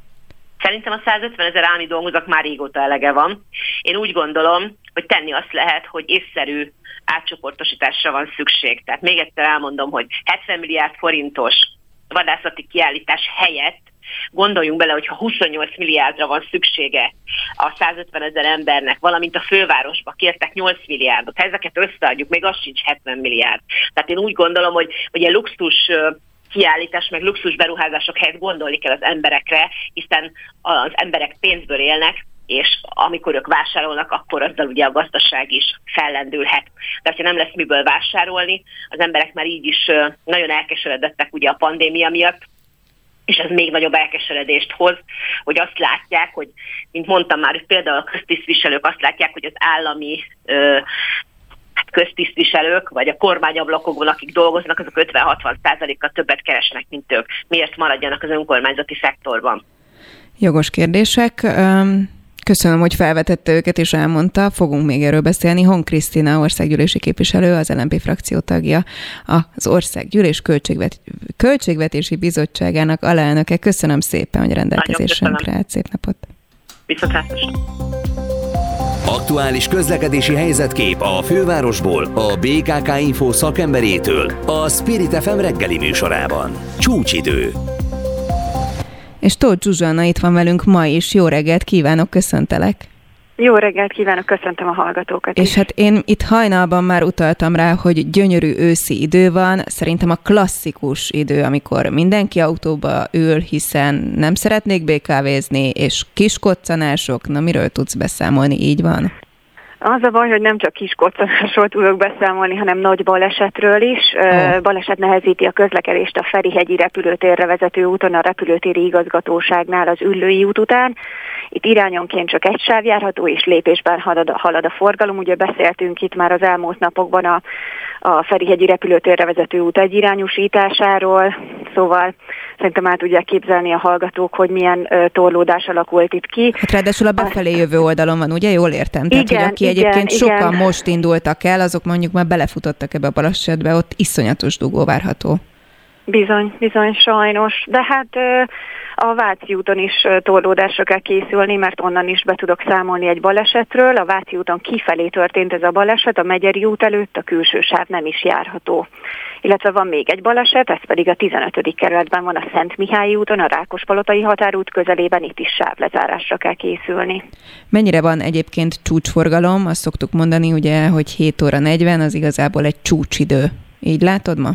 Szerintem a 150 000 állami dolgozók már régóta elege van. Én úgy gondolom, hogy tenni azt lehet, hogy észszerű átcsoportosításra van szükség. Tehát még egyszer elmondom, hogy 70 milliárd forintos vadászati kiállítás helyett gondoljunk bele, hogyha 28 milliárdra van szüksége a 150 000 embernek, valamint a fővárosba kértek 8 milliárdot. Ha ezeket összeadjuk, még az sincs 70 milliárd. Tehát én úgy gondolom, hogy a luxus kiállítás, meg luxus beruházások helyett gondolni kell az emberekre, hiszen az emberek pénzből élnek, és amikor ők vásárolnak, akkor azzal ugye a gazdaság is fellendülhet. De ha nem lesz miből vásárolni, az emberek már így is nagyon elkeseredettek ugye a pandémia miatt, és ez még nagyobb elkeseredést hoz, hogy azt látják, hogy, mint mondtam már, hogy például a köztisztviselők azt látják, hogy az állami köztisztviselők, vagy a kormányablakokon, akik dolgoznak, azok 50-60%-kal többet keresnek, mint ők. Miért maradjanak az önkormányzati szektorban? Jogos kérdések. Köszönöm, hogy felvetette őket és elmondta. Fogunk még erről beszélni. Hont Krisztina országgyűlési képviselő, az LMP frakció tagja, az Országgyűlés Költségvetési Bizottságának alelnöke. Köszönöm szépen, hogy rendelkezésünkre állt. Szép napot! Viszontlátásra! Aktuális közlekedési helyzetkép a fővárosból, a BKK Info szakemberétől, a Spirit FM reggeli műsorában. Csúcsidő! És Tóth Zsuzsanna itt van velünk ma is. Jó reggelt kívánok, köszöntelek! Jó reggelt kívánok, köszöntöm a hallgatókat! És hát én itt hajnalban már utaltam rá, hogy gyönyörű őszi idő van. Szerintem a klasszikus idő, amikor mindenki autóba ül, hiszen nem szeretnék BKV-zni, és kiskoccanások, na miről tudsz beszámolni, így van? Az a baj, hogy nem csak kis koccanásról tudok beszámolni, hanem nagy balesetről is. Baleset nehezíti a közlekedést a Ferihegyi repülőtérre vezető úton, a repülőtéri igazgatóságnál az Üllői út után. Itt irányonként csak egy sáv járható, és lépésben halad a forgalom. Ugye beszéltünk itt már az elmúlt napokban a Ferihegyi repülőtérre vezető út egyirányosításáról, szóval szerintem át tudják képzelni a hallgatók, hogy milyen torlódás alakult itt ki. Hát ráadásul a befelé jövő oldalon van, ugye? Jól értem? Tehát, igen, hogy aki egyébként sokan most indultak el, azok mondjuk már belefutottak ebbe a balesetbe, ott iszonyatos dugó várható. Bizony, sajnos. De hát a Váci úton is torlódásra kell készülni, mert onnan is be tudok számolni egy balesetről. A Váci úton kifelé történt ez a baleset, a Megyeri út előtt a külső sáv nem is járható. Illetve van még egy baleset, ez pedig a 15. kerületben van a Szent Mihályi úton, a Rákospalotai határút közelében, itt is sávlezárásra kell készülni. Mennyire van egyébként csúcsforgalom? Azt szoktuk mondani, ugye, hogy 7:40 az igazából egy csúcsidő. Így látod ma?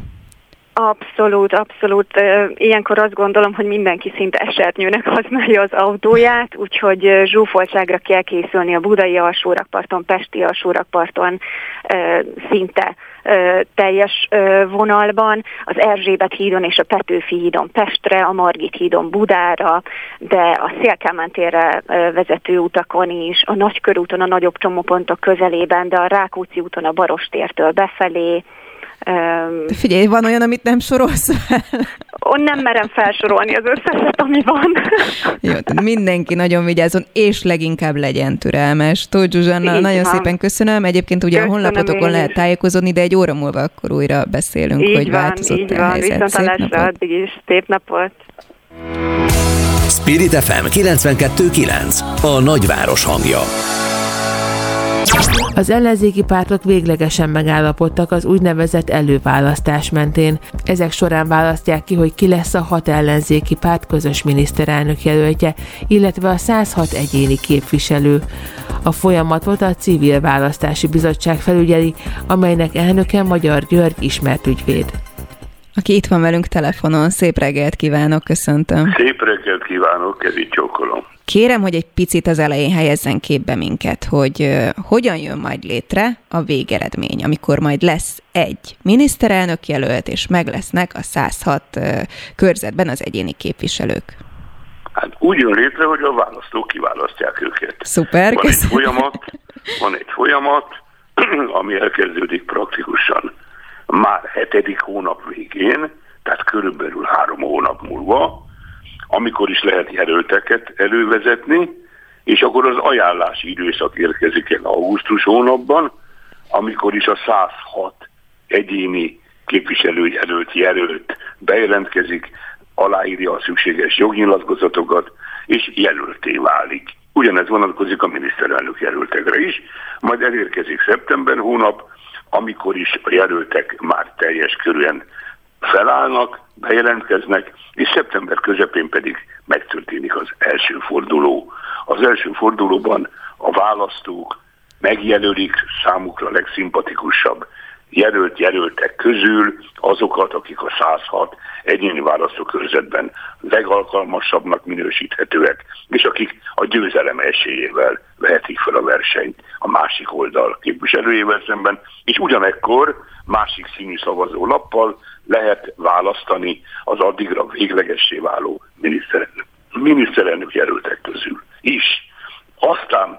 Abszolút, abszolút. Ilyenkor azt gondolom, hogy mindenki szinte esernyőnek használja az autóját, úgyhogy zsúfoltságra kell készülni a budai alsórakparton, pesti alsórakparton szinte teljes vonalban, az Erzsébet hídon és a Petőfi hídon Pestre, a Margit hídon Budára, de a Széll-Kálmán térre vezető utakon is, a Nagykörúton, a nagyobb csomópontok közelében, de a Rákóczi úton a Barostértől befelé. De figyelj, van olyan, amit nem sorolsz fel? Nem merem felsorolni az összeset, ami van. Jó, mindenki nagyon vigyázzon, és leginkább legyen türelmes. Tóth Zsuzsanna, nagyon szépen köszönöm. Egyébként ugye köszönöm, a honlapotokon lehet tájékozódni, de egy óra múlva akkor újra beszélünk, így hogy van, változott a helyzet. Viszontlátásra addig is. Szép napot! Spirit FM 92.9, a nagyváros hangja. Az ellenzéki pártok véglegesen megállapodtak az úgynevezett előválasztás mentén. Ezek során választják ki, hogy ki lesz a 6 ellenzéki párt közös miniszterelnök jelöltje, illetve a 106 egyéni képviselő. A folyamatot a Civil Választási Bizottság felügyeli, amelynek elnöke Magyar György ismert ügyvéd. Aki itt van velünk telefonon, szép reggelt kívánok, köszöntöm. Szép reggelt kívánok, kezit csókolom. Kérem, hogy egy picit az elején helyezzen képbe minket, hogy hogyan jön majd létre a végeredmény, amikor majd lesz egy miniszterelnök jelölt, és meg lesznek a 106 körzetben az egyéni képviselők. Hát úgy jön létre, hogy a választók kiválasztják őket. Szuper, Van egy folyamat, ami elkezdődik praktikusan már 7. hónap végén, tehát körülbelül 3 hónap múlva, amikor is lehet jelölteket elővezetni, és akkor az ajánlási időszak érkezik el augusztus hónapban, amikor is a 106 egyéni képviselőjelölt bejelentkezik, aláírja a szükséges jognyilatkozatokat, és jelölté válik. Ugyanez vonatkozik a miniszterelnök jelöltekre is, majd elérkezik szeptember hónap, amikor is a jelöltek már teljes körűen felállnak, bejelentkeznek, és szeptember közepén pedig megtörténik az első forduló. Az első fordulóban a választók megjelölik számukra legszimpatikusabb jelöltek közül azokat, akik a 106 egyéni választókörzetben legalkalmasabbnak minősíthetőek, és akik a győzelem esélyével vehetik fel a versenyt a másik oldal képviselőjével szemben, és ugyanekkor másik színű szavazólappal lehet választani az addigra véglegessé váló miniszterelnök jelöltek közül is. Aztán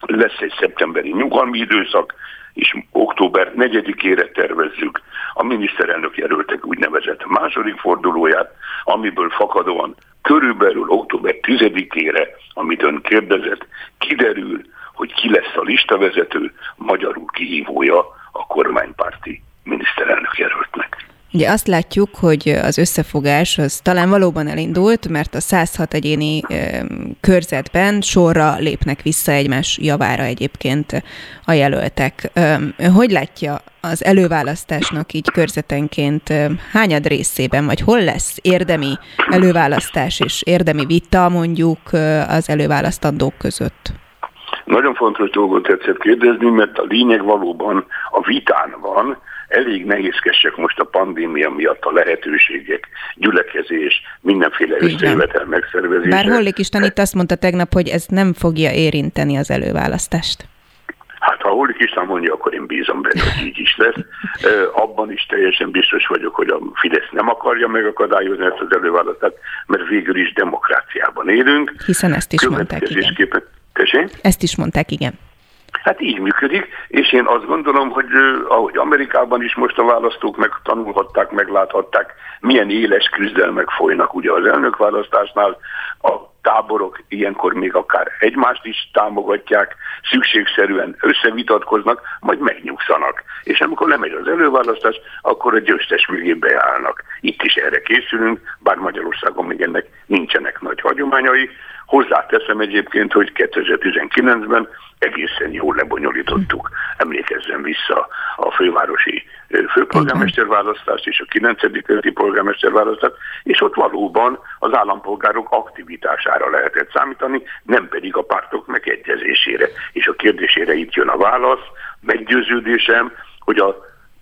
lesz egy szeptemberi nyugalmi időszak, és október 4-ére tervezzük a miniszterelnök jelöltek úgynevezett második fordulóját, amiből fakadóan körülbelül október 10-ére, amit ön kérdezett, kiderül, hogy ki lesz a listavezető, magyarul kihívója a kormánypárti miniszterelnök jelöltnek. Ugye azt látjuk, hogy az összefogás az talán valóban elindult, mert a 106 egyéni körzetben sorra lépnek vissza egymás javára egyébként a jelöltek. Hogy látja az előválasztásnak így körzetenként hányad részében, vagy hol lesz érdemi előválasztás és érdemi vita mondjuk az előválasztandók között? Nagyon fontos dolgot tetszett kérdezni, mert a lényeg valóban a vitán van. Elég nehézkesek most a pandémia miatt a lehetőségek, gyülekezés, mindenféle összejövetel megszervezése. Bár Hollik Isten itt azt mondta tegnap, hogy ez nem fogja érinteni az előválasztást. Hát ha Hollik Isten mondja, akkor én bízom benne, hogy így is lesz. Abban is teljesen biztos vagyok, hogy a Fidesz nem akarja megakadályozni ezt az előválasztást, mert végül is demokráciában élünk. Hiszen ezt is mondták, igen. Ezt is mondták, igen. Hát így működik, és én azt gondolom, hogy ahogy Amerikában is most a választók megtanulhatták, megláthatták, milyen éles küzdelmek folynak ugye az elnökválasztásnál, a táborok ilyenkor még akár egymást is támogatják, szükségszerűen összevitatkoznak, majd megnyugszanak. És amikor lemegy az előválasztás, akkor a győztes mögé beállnak. Itt is erre készülünk, bár Magyarországon még ennek nincsenek nagy hagyományai. Hozzáteszem egyébként, hogy 2019-ben egészen jól lebonyolítottuk. Emlékezzen vissza a fővárosi főpolgármesterválasztást és a 9. kerületi polgármesterválasztást, és ott valóban az állampolgárok aktivitására lehetett számítani, nem pedig a pártok megegyezésére. És a kérdésére itt jön a válasz, meggyőződésem, hogy az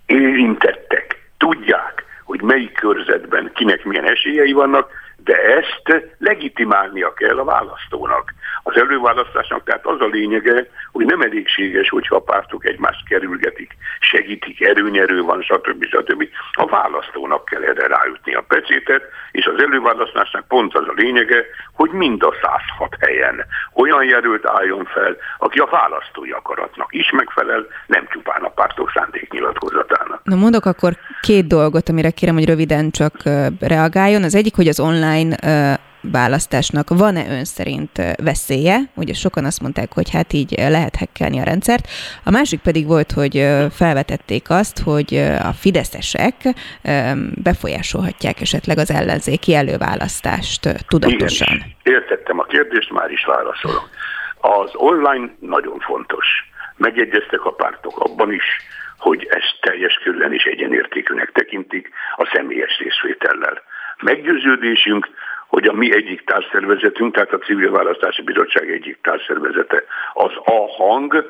érintettek tudják, hogy melyik körzetben kinek milyen esélyei vannak, de ezt legitimálnia kell a választónak. Az előválasztásnak tehát az a lényege, hogy nem elégséges, hogyha a pártok egymást kerülgetik, segítik, erőnyerő van, stb. Stb. A választónak kell erre ráütni a pecsétet, és az előválasztásnak pont az a lényege, hogy mind a 106 helyen olyan jelölt álljon fel, aki a választói akaratnak is megfelel, nem csupán a pártok szándéknyilatkozatának. Na mondok akkor két dolgot, amire kérem, hogy röviden csak reagáljon. Az egyik, hogy az online választásnak van-e ön szerint veszélye? Ugye sokan azt mondták, hogy hát így lehet hekkelni a rendszert. A másik pedig volt, hogy felvetették azt, hogy a fideszesek befolyásolhatják esetleg az ellenzéki előválasztást tudatosan. Igen, értettem a kérdést, már is válaszolok. Az online nagyon fontos. Megegyeztek a pártok abban is, hogy ezt teljes körben is egyenértékűnek tekintik a személyes részvétellel. Meggyőződésünk, hogy a mi egyik társszervezetünk, tehát a Civil Választási Bizottság egyik társszervezete, az A Hang,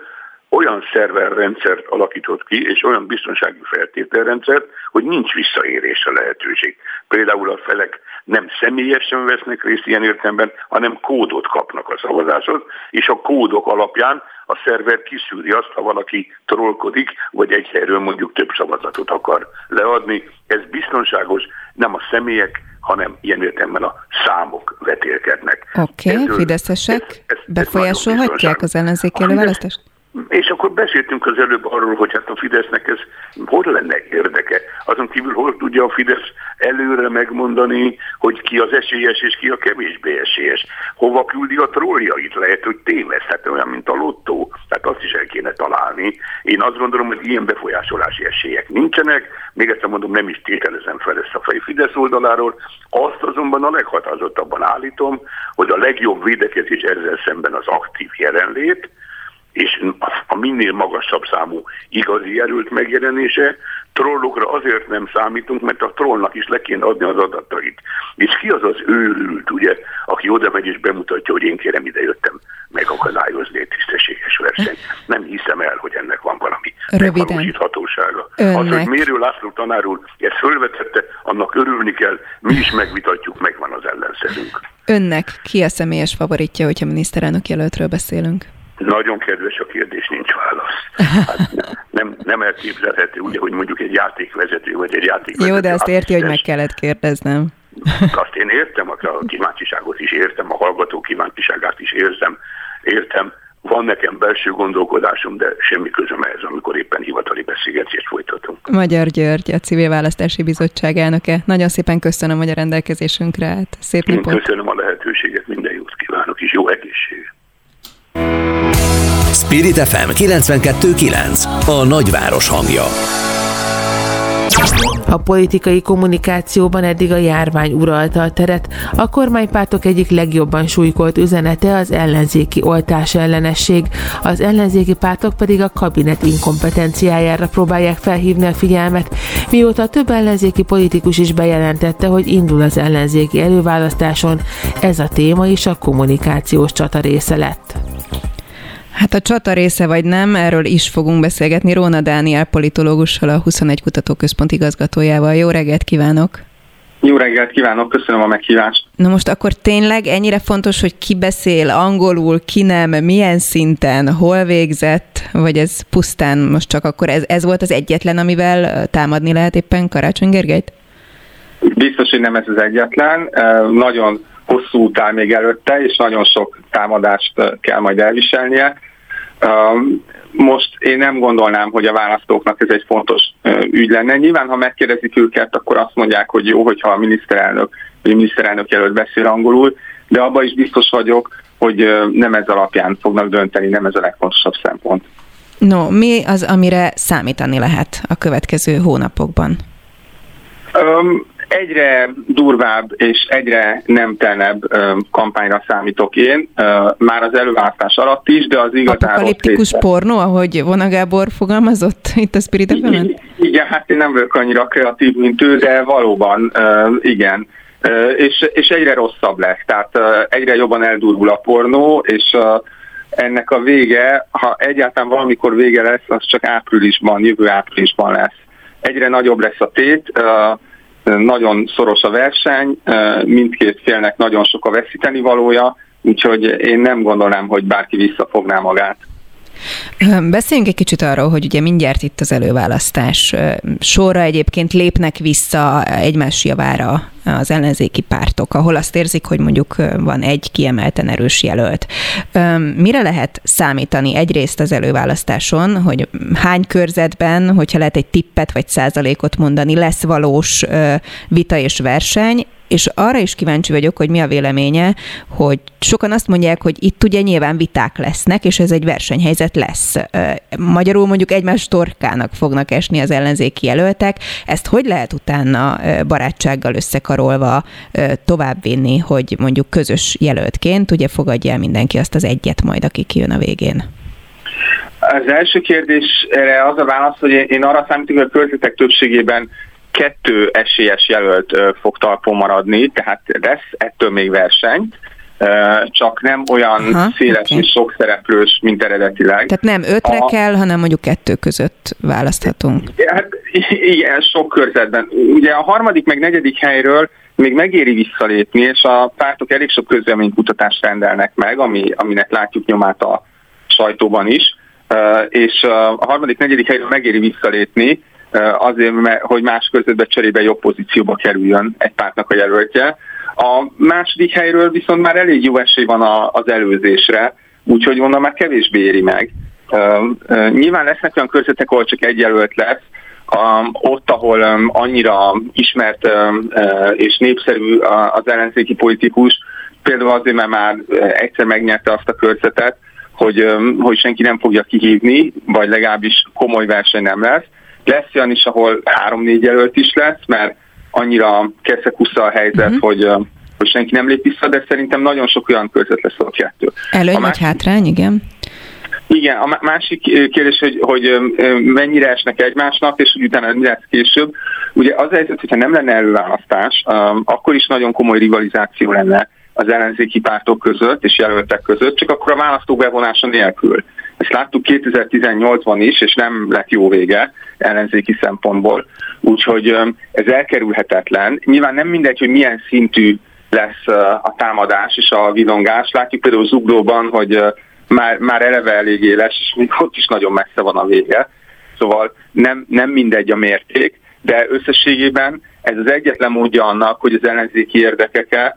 olyan szerverrendszert alakított ki, és olyan biztonsági feltételrendszert, hogy nincs visszaérésre lehetőség. Például a felek nem személyesen vesznek részt ilyen értelemben, hanem kódot kapnak a szavazáshoz, és a kódok alapján a szerver kiszűri azt, ha valaki trollkodik, vagy egy helyről mondjuk több szavazatot akar leadni. Ez biztonságos, nem a személyek, hanem ilyen értelemben a számok vetélkednek. Oké, fideszesek befolyásolhatják az ellenzéki előválasztást? És akkor beszéltünk az előbb arról, hogy hát a Fidesznek ez hol lenne érdeke. Azon kívül hol tudja a Fidesz előre megmondani, hogy ki az esélyes és ki a kevésbé esélyes. Hova küldi a trolljait, lehet, hogy téveszthet, olyan, mint a lottó. Tehát azt is el kéne találni. Én azt gondolom, hogy ilyen befolyásolási esélyek nincsenek. Még egyszer mondom, nem is tételezem fel ezt a fej Fidesz oldaláról. Azt azonban a leghatározottabban állítom, hogy a legjobb védekezés ezzel szemben az aktív jelenlét, és a minél magasabb számú igazi erőt megjelenése. Trollokra azért nem számítunk, mert a trollnak is le kéne adni az adatait. És ki az az őrült, ugye, aki oda megy és bemutatja, hogy én kérem ide jöttem megakadályozni egy tisztességes versenyt. Nem hiszem el, hogy ennek van valami megvalósíthatósága. Az, hogy Mérő László tanár úr ezt fölvetette, annak örülni kell, mi is megvitatjuk, megvan az ellenszerünk. Önnek ki a személyes favoritja, hogyha miniszterelnök jelöltről beszélünk? Nagyon kedves a kérdés, nincs válasz. Hát nem elképzelhető, ugye, hogy mondjuk egy játékvezető vagy egy játékvezető. Jó, de azt érti, hogy meg kellett kérdeznem. Azt én értem, a kíváncsiságot is értem, a hallgató kíváncsiságát is értem. Van nekem belső gondolkodásom, de semmi közöm ehhez, amikor éppen hivatali beszélgetést folytatunk. Magyar György, a Civil Választási Bizottság elnöke. Nagyon szépen köszönöm, hogy a rendelkezésünkre állt. Szép napot. Köszönöm a lehetőséget, minden jót kívánok, és jó egészséget. Spirit FM 92.9, a nagyváros hangja. A politikai kommunikációban eddig a járvány uralta a teret, a kormánypártok egyik legjobban súlykolt üzenete az ellenzéki oltás ellenesség, az ellenzéki pártok pedig a kabinet inkompetenciájára próbálják felhívni a figyelmet, mióta több ellenzéki politikus is bejelentette, hogy indul az ellenzéki előválasztáson, ez a téma is a kommunikációs csata része lett. Hát a csata része vagy nem, erről is fogunk beszélgetni Róna Dániel politológussal, a 21 kutatóközpont igazgatójával. Jó reggelt kívánok! Jó reggelt kívánok, köszönöm a meghívást! Na most akkor tényleg ennyire fontos, hogy ki beszél angolul, ki nem, milyen szinten, hol végzett, vagy ez pusztán most csak akkor ez volt az egyetlen, amivel támadni lehet éppen Karácsony Gergelyt? Biztos, hogy nem ez az egyetlen. Nagyon hosszú után még előtte, és nagyon sok támadást kell majd elviselnie. Most én nem gondolnám, hogy a választóknak ez egy fontos ügy lenne. Nyilván, ha megkérdezik őket, akkor azt mondják, hogy jó, hogyha a miniszterelnök vagy a miniszterelnök jelölt beszél angolul, de abban is biztos vagyok, hogy nem ez alapján fognak dönteni, nem ez a legfontosabb szempont. No, mi az, amire számítani lehet a következő hónapokban? Egyre durvább és egyre nemtelenebb kampányra számítok én, már az előválasztás alatt is, de az igazán... Apokaliptikus pornó, ahogy Vona Gábor fogalmazott itt a Spirit FM-en? Igen, hát én nem vagyok annyira kreatív, mint ő, de valóban igen. És egyre rosszabb lesz, tehát egyre jobban eldurvul a pornó, és ennek a vége, ha egyáltalán valamikor vége lesz, az csak áprilisban, jövő áprilisban lesz. Egyre nagyobb lesz a tét, nagyon szoros a verseny, mindkét félnek nagyon sok a veszíteni valója, úgyhogy én nem gondolnám, hogy bárki visszafogná magát. Beszéljünk egy kicsit arról, hogy ugye mindjárt itt az előválasztás sorra egyébként lépnek vissza egymás javára az ellenzéki pártok, ahol azt érzik, hogy mondjuk van egy kiemelten erős jelölt. Mire lehet számítani egyrészt az előválasztáson, hogy hány körzetben, hogyha lehet egy tippet vagy százalékot mondani, lesz valós vita és verseny, és arra is kíváncsi vagyok, hogy mi a véleménye, hogy sokan azt mondják, hogy itt ugye nyilván viták lesznek, és ez egy versenyhelyzet lesz. Magyarul mondjuk egymás torkának fognak esni az ellenzéki jelöltek. Ezt hogy lehet utána barátsággal összekarolva továbbvinni, hogy mondjuk közös jelöltként ugye fogadja el mindenki azt az egyet majd, aki kijön a végén? Az első kérdésre az a válasz, hogy én arra számítok, hogy a körzetek többségében 2 esélyes jelölt fog talpon maradni, tehát lesz ettől még verseny, csak nem olyan széles és sok szereplős, mint eredetileg. Tehát nem 5-re kell, hanem mondjuk 2 között választhatunk. Igen, sok körzetben. Ugye a 3. meg 4. helyről még megéri visszalépni, és a pártok elég sok közvéleménykutatást rendelnek meg, aminek látjuk nyomát a sajtóban is, és a 3.-4. helyről megéri visszalépni, azért, hogy más körzetben cserébe jobb pozícióba kerüljön egy pártnak a jelöltje. A 2. helyről viszont már elég jó esély van az előzésre, úgyhogy onnan már kevésbé éri meg. Nyilván lesznek olyan körzetek, ahol csak egy jelölt lesz, ott, ahol annyira ismert és népszerű az ellenzéki politikus, például azért, mert már egyszer megnyerte azt a körzetet, hogy senki nem fogja kihívni, vagy legalábbis komoly verseny nem lesz. Lesz olyan is, ahol 3-4 jelölt is lesz, mert annyira keszekusza a helyzet, hogy senki nem lép vissza, de szerintem nagyon sok olyan körzet lesz, ahol 2. Előny vagy hátrány, igen? Igen, a másik kérdés, hogy mennyire esnek egymásnak, és hogy utána mi lesz később. Ugye az helyzet, hogyha nem lenne előválasztás, akkor is nagyon komoly rivalizáció lenne az ellenzéki pártok között és jelöltek között, csak akkor a választók bevonása nélkül. Ezt láttuk 2018-ban is, és nem lett jó vége ellenzéki szempontból. Úgyhogy ez elkerülhetetlen. Nyilván nem mindegy, hogy milyen szintű lesz a támadás és a villongás. Látjuk például Zuglóban, hogy már eleve elég éles, és még ott is nagyon messze van a vége. Szóval nem mindegy a mérték, de összességében ez az egyetlen módja annak, hogy az ellenzéki érdekeket,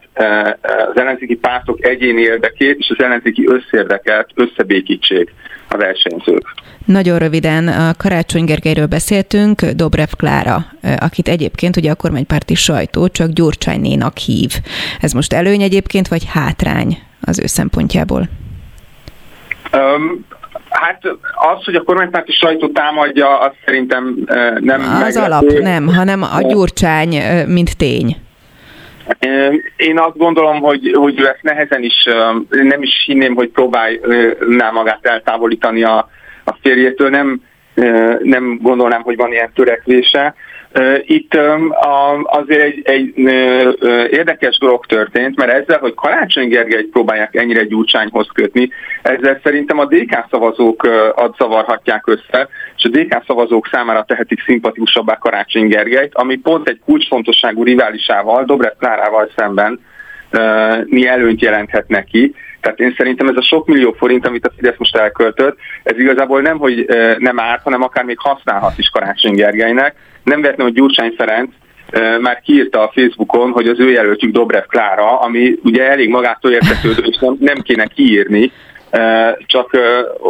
az ellenzéki pártok egyéni érdekét és az ellenzéki összérdeket összebékítsék a versenyzők. Nagyon röviden a Karácsony Gergelyről beszéltünk, Dobrev Klára, akit egyébként ugye a kormánypárti sajtó csak Gyurcsánynénak hív. Ez most előny egyébként, vagy hátrány az ő szempontjából? Hát az, hogy a kormánypárti sajtó támadja, azt szerintem nem meglepő. Az alap nem, hanem a Gyurcsány, mint tény. Én azt gondolom, hogy ezt nehezen is, nem is hinném, hogy próbálná magát eltávolítani a férjétől, nem gondolnám, hogy van ilyen törekvése. Itt azért egy érdekes dolog történt, mert ezzel, hogy Karácsony Gergelyt próbálják ennyire Gyurcsányhoz kötni, ezzel szerintem a DK szavazók zavarhatják össze, és a DK szavazók számára tehetik szimpatikusabbá Karácsony Gergelyt, ami pont egy kulcsfontosságú riválisával, Dobrev Klárával szemben mi előnyt jelenthet neki. Tehát én szerintem ez a sok millió forint, amit a Fidesz most elköltött, ez igazából nem, hogy nem árt, hanem akár még használhat is Karácsony Gergelynek. Nem véletlenül, hogy Gyurcsány Ferenc már kiírta a Facebookon, hogy az ő jelöltjük Dobrev Klára, ami ugye elég magától értetődő, és nem kéne kiírni, csak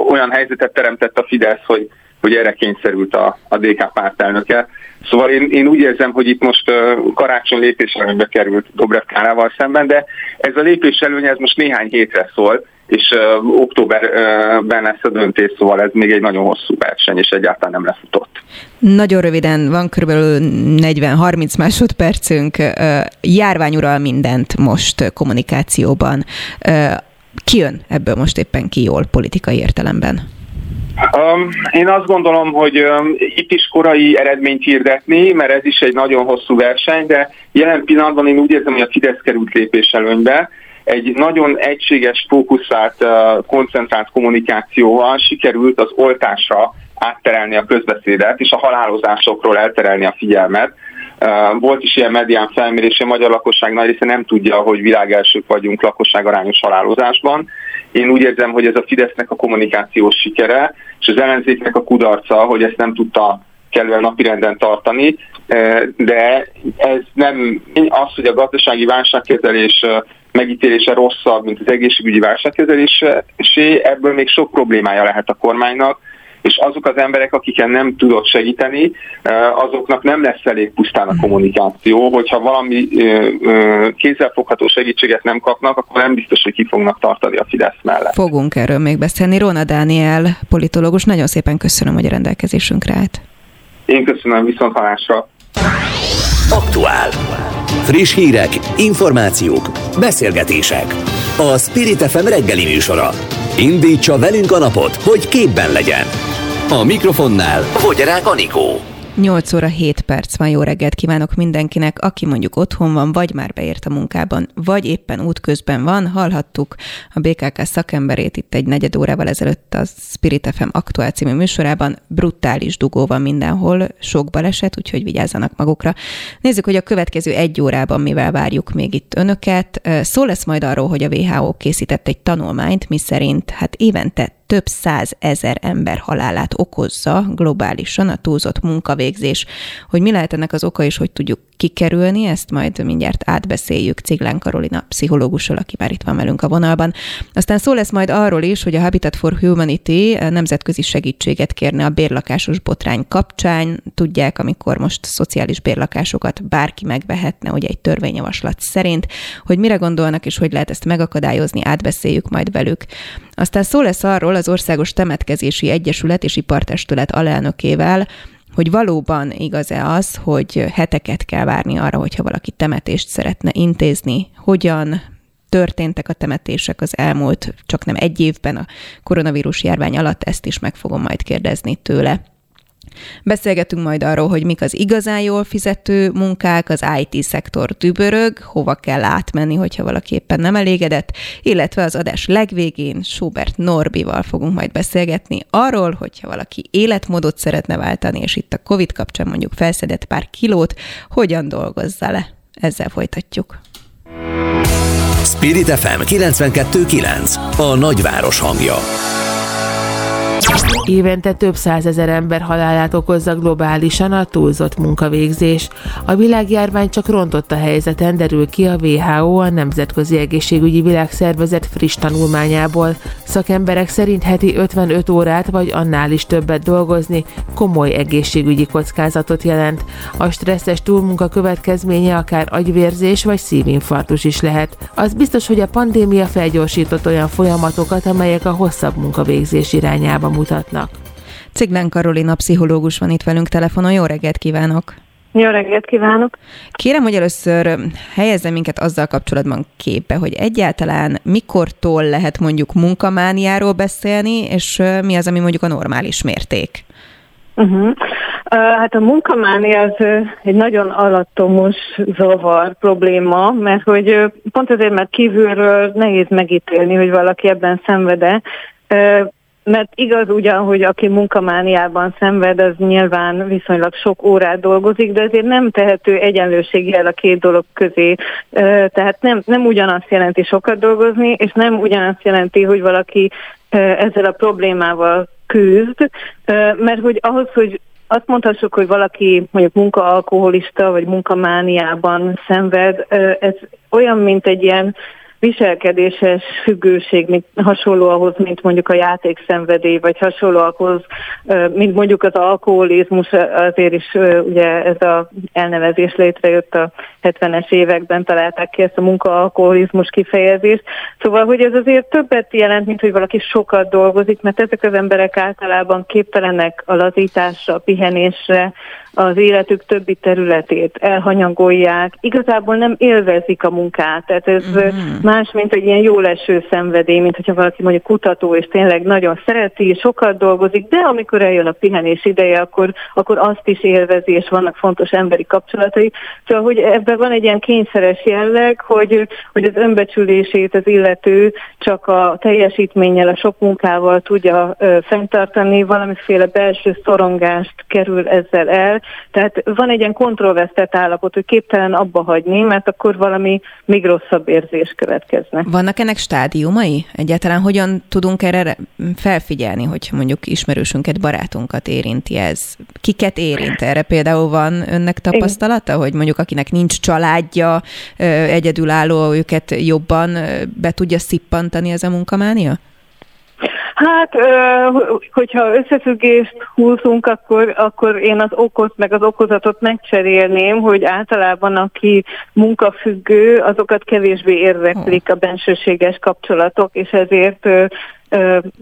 olyan helyzetet teremtett a Fidesz, hogy erre kényszerült a DK pártelnöke. Szóval én úgy érzem, hogy itt most Karácsony lépéselőnybe került Dobrev Klárával szemben, de ez a lépéselőny ez most néhány hétre szól, és októberben lesz a döntés, szóval ez még egy nagyon hosszú verseny, és egyáltalán nem lefutott. Nagyon röviden, van körülbelül 40-30 másodpercünk. Járvány ural mindent most kommunikációban. Ki jön ebből most éppen ki jól politikai értelemben? Én azt gondolom, hogy itt is korai eredményt hirdetni, mert ez is egy nagyon hosszú verseny, de jelen pillanatban én úgy érzem, hogy a Fidesz került lépéselőnybe, egy nagyon egységes, fókuszált, koncentrált kommunikációval sikerült az oltásra átterelni a közbeszédet, és a halálozásokról elterelni a figyelmet. Volt is ilyen medián felmérés, a magyar lakosság nagy része nem tudja, hogy világelsők vagyunk lakosságarányos halálozásban. Én úgy érzem, hogy ez a Fidesznek a kommunikációs sikere, és az ellenzéknek a kudarca, hogy ezt nem tudta kellően napirenden tartani, de ez nem az, hogy a gazdasági válságkezelés megítélése rosszabb, mint az egészségügyi válságkezelésé, ebből még sok problémája lehet a kormánynak, és azok az emberek, akiken nem tudott segíteni, azoknak nem lesz elég pusztán a kommunikáció, hogyha valami kézzelfogható segítséget nem kapnak, akkor nem biztos, hogy ki fognak tartani a Fidesz mellett. Fogunk erről még beszélni. Róna Dániel politológus, nagyon szépen köszönöm, hogy a rendelkezésünkre állt. Én köszönöm, viszonthallásra. Aktuál. Friss hírek, információk, beszélgetések. A Spirit FM reggeli műsora. Indítsa velünk a napot, hogy képben legyen. A mikrofonnál Vogyerák Anikó. 8 óra 7 perc van, jó reggelt kívánok mindenkinek, aki mondjuk otthon van, vagy már beért a munkában, vagy éppen útközben van. Hallhattuk a BKK szakemberét itt egy negyed órával ezelőtt a Spirit FM Aktuál című műsorában. Brutális dugó van mindenhol, sok baleset, úgyhogy vigyázzanak magukra. Nézzük, hogy a következő egy órában mivel várjuk még itt önöket. Szó lesz majd arról, hogy a WHO készített egy tanulmányt, miszerint évente több 100 000 ember halálát okozza globálisan a túlzott munkavégzés. Hogy mi lehet ennek az oka, és hogy tudjuk kikerülni, ezt majd mindjárt átbeszéljük Ciglán Karolina pszichológussal, aki már itt van velünk a vonalban. Aztán szó lesz majd arról is, hogy a Habitat for Humanity nemzetközi segítséget kérne a bérlakásos botrány kapcsán. Tudják, amikor most szociális bérlakásokat bárki megvehetne, ugye egy törvényjavaslat szerint, hogy mire gondolnak, és hogy lehet ezt megakadályozni, átbeszéljük majd velük. Aztán szó lesz arról az Országos Temetkezési Egyesület és Ipartestület alelnökével, hogy valóban igaz-e az, hogy heteket kell várni arra, hogyha valaki temetést szeretne intézni. Hogyan történtek a temetések az elmúlt, csak nem egy évben a koronavírus járvány alatt, ezt is meg fogom majd kérdezni tőle. Beszélgetünk majd arról, hogy mik az igazán jól fizető munkák, az IT-szektor dübörög, hova kell átmenni, hogyha valaki éppen nem elégedett, illetve az adás legvégén Schobert Norbival fogunk majd beszélgetni arról, hogyha valaki életmódot szeretne váltani, és itt a Covid kapcsán mondjuk felszedett pár kilót, hogyan dolgozza le. Ezzel folytatjuk. Spirit FM 92.9, a nagyváros hangja. Évente több 100 000 ember halálát okozza globálisan a túlzott munkavégzés. A világjárvány csak rontott a helyzeten, derül ki a WHO, a Nemzetközi Egészségügyi Világszervezet friss tanulmányából. Szakemberek szerint heti 55 órát vagy annál is többet dolgozni komoly egészségügyi kockázatot jelent. A stresszes túlmunka következménye akár agyvérzés vagy szívinfarktus is lehet. Az biztos, hogy a pandémia felgyorsított olyan folyamatokat, amelyek a hosszabb munkavégzés irányába mutatnak. Ciglán Karolina pszichológus van itt velünk telefonon. Jó reggelt kívánok! Jó reggelt kívánok! Kérem, hogy először helyezze minket azzal kapcsolatban képbe, hogy egyáltalán mikortól lehet mondjuk munkamániáról beszélni, és mi az, ami mondjuk a normális mérték? Hát a munkamánia az egy nagyon alattomos zavar, probléma, mert hogy pont azért, mert kívülről nehéz megítélni, hogy valaki ebben szenvede. Mert igaz ugyan, hogy aki munkamániában szenved, az nyilván viszonylag sok órát dolgozik, de ezért nem tehető egyenlőséggel a két dolog közé. Tehát nem ugyanazt jelenti sokat dolgozni, és nem ugyanazt jelenti, hogy valaki ezzel a problémával küzd, mert hogy ahhoz, hogy azt mondhassuk, hogy valaki mondjuk munkaalkoholista vagy munkamániában szenved, ez olyan, mint egy ilyen viselkedéses függőség, mint hasonló ahhoz, mint mondjuk a játékszenvedély, vagy hasonló ahhoz, mint mondjuk az alkoholizmus, azért is ugye ez a elnevezés létrejött a 70-es években, találták ki ezt a munkaalkoholizmus kifejezést. Szóval, hogy ez azért többet jelent, mint hogy valaki sokat dolgozik, mert ezek az emberek általában képtelenek a lazításra, a pihenésre, az életük többi területét elhanyagolják, igazából nem élvezik a munkát, tehát ez más, mint egy ilyen jóleső szenvedély, mint hogyha valaki mondjuk kutató, és tényleg nagyon szereti, sokat dolgozik, de amikor eljön a pihenés ideje, akkor azt is élvezi, és vannak fontos emberi kapcsolatai. Szóval, hogy ebben van egy ilyen kényszeres jelleg, hogy az önbecsülését az illető csak a teljesítménnyel, a sok munkával tudja fenntartani, valamiféle belső szorongást kerül ezzel el. Tehát van egy ilyen kontrollvesztett állapot, hogy képtelen abba hagyni, mert akkor valami még rosszabb érzés következne. Vannak ennek stádiumai? Egyáltalán hogyan tudunk erre felfigyelni, hogy mondjuk ismerősünket, barátunkat érinti ez? Kiket érint? Erre például van önnek tapasztalata, hogy mondjuk akinek nincs családja, egyedülálló, őket jobban be tudja szippantani ez a munkamánia? Hát, hogyha összefüggést húzunk, akkor én az okot meg az okozatot megcserélném, hogy általában aki munkafüggő, azokat kevésbé érdeklik a bensőséges kapcsolatok, és ezért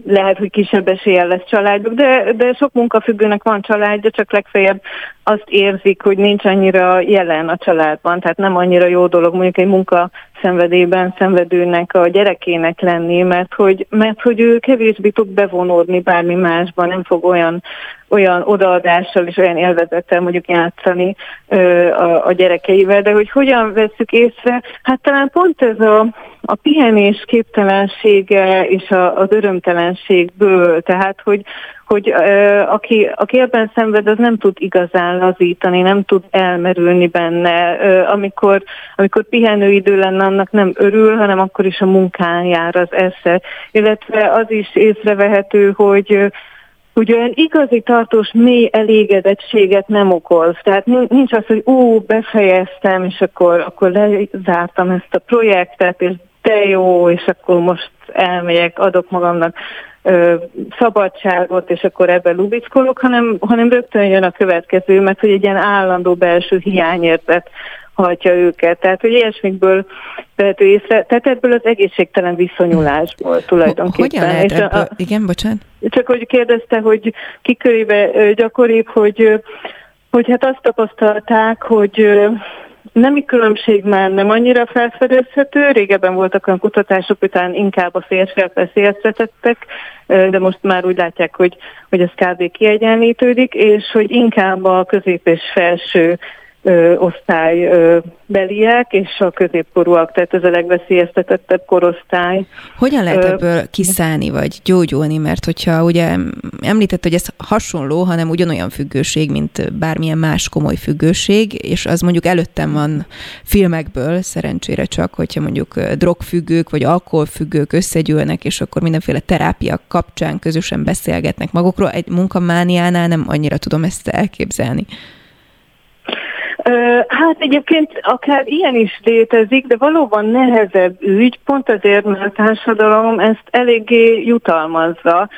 lehet, hogy kisebb eséllyel lesz családjuk, de sok munkafüggőnek van családja, csak legfeljebb azt érzik, hogy nincs annyira jelen a családban, tehát nem annyira jó dolog mondjuk egy munkaszenvedélyben szenvedőnek a gyerekének lenni, mert hogy ő kevésbé tud bevonódni bármi másban, nem fog olyan odaadással és olyan élvezettel mondjuk játszani a gyerekeivel, de hogy hogyan vesszük észre, hát talán pont ez a pihenés képtelensége és az örömtelenségből, tehát hogy aki ebben szenved, az nem tud igazán lazítani, nem tud elmerülni benne. Amikor pihenőidő lenne, annak nem örül, hanem akkor is a munkán jár az esze. Illetve az is észrevehető, hogy olyan igazi, tartós, mély elégedettséget nem okoz. Tehát nincs az, hogy befejeztem, és akkor lezártam ezt a projektet, és de jó, és akkor most elmegyek, adok magamnak szabadságot, és akkor ebben lubickolok, hanem rögtön jön a következő, mert hogy egy ilyen állandó belső hiányérzet hajtja őket. Tehát, hogy ilyesmikből vehető észre, tehát ebből az egészségtelen viszonyulásból tulajdonképpen. Hogyan lehet ebből? Igen, bocsánat. Csak hogy kérdezte, hogy kikörébe gyakoribb, hogy hát azt tapasztalták, hogy nemi különbség már nem annyira felfedezhető, régebben voltak olyan kutatások, után inkább a férfiak veszélyeztetettek, de most már úgy látják, hogy ez kb. Kiegyenlítődik, és hogy inkább a közép és felső osztálybeliek és a középkorúak, tehát ez a legveszélyeztetettebb korosztály. Hogyan lehet ebből kiszállni vagy gyógyulni? Mert hogyha ugye említett, hogy ez hasonló, hanem ugyanolyan függőség, mint bármilyen más komoly függőség, és az mondjuk előttem van filmekből, szerencsére csak, hogyha mondjuk drogfüggők vagy alkoholfüggők összegyűlnek, és akkor mindenféle terápia kapcsán közösen beszélgetnek magukról. Egy munkamániánál nem annyira tudom ezt elképzelni. Hát egyébként akár ilyen is létezik, de valóban nehezebb ügy, pont azért, mert a társadalom ezt eléggé jutalmazza.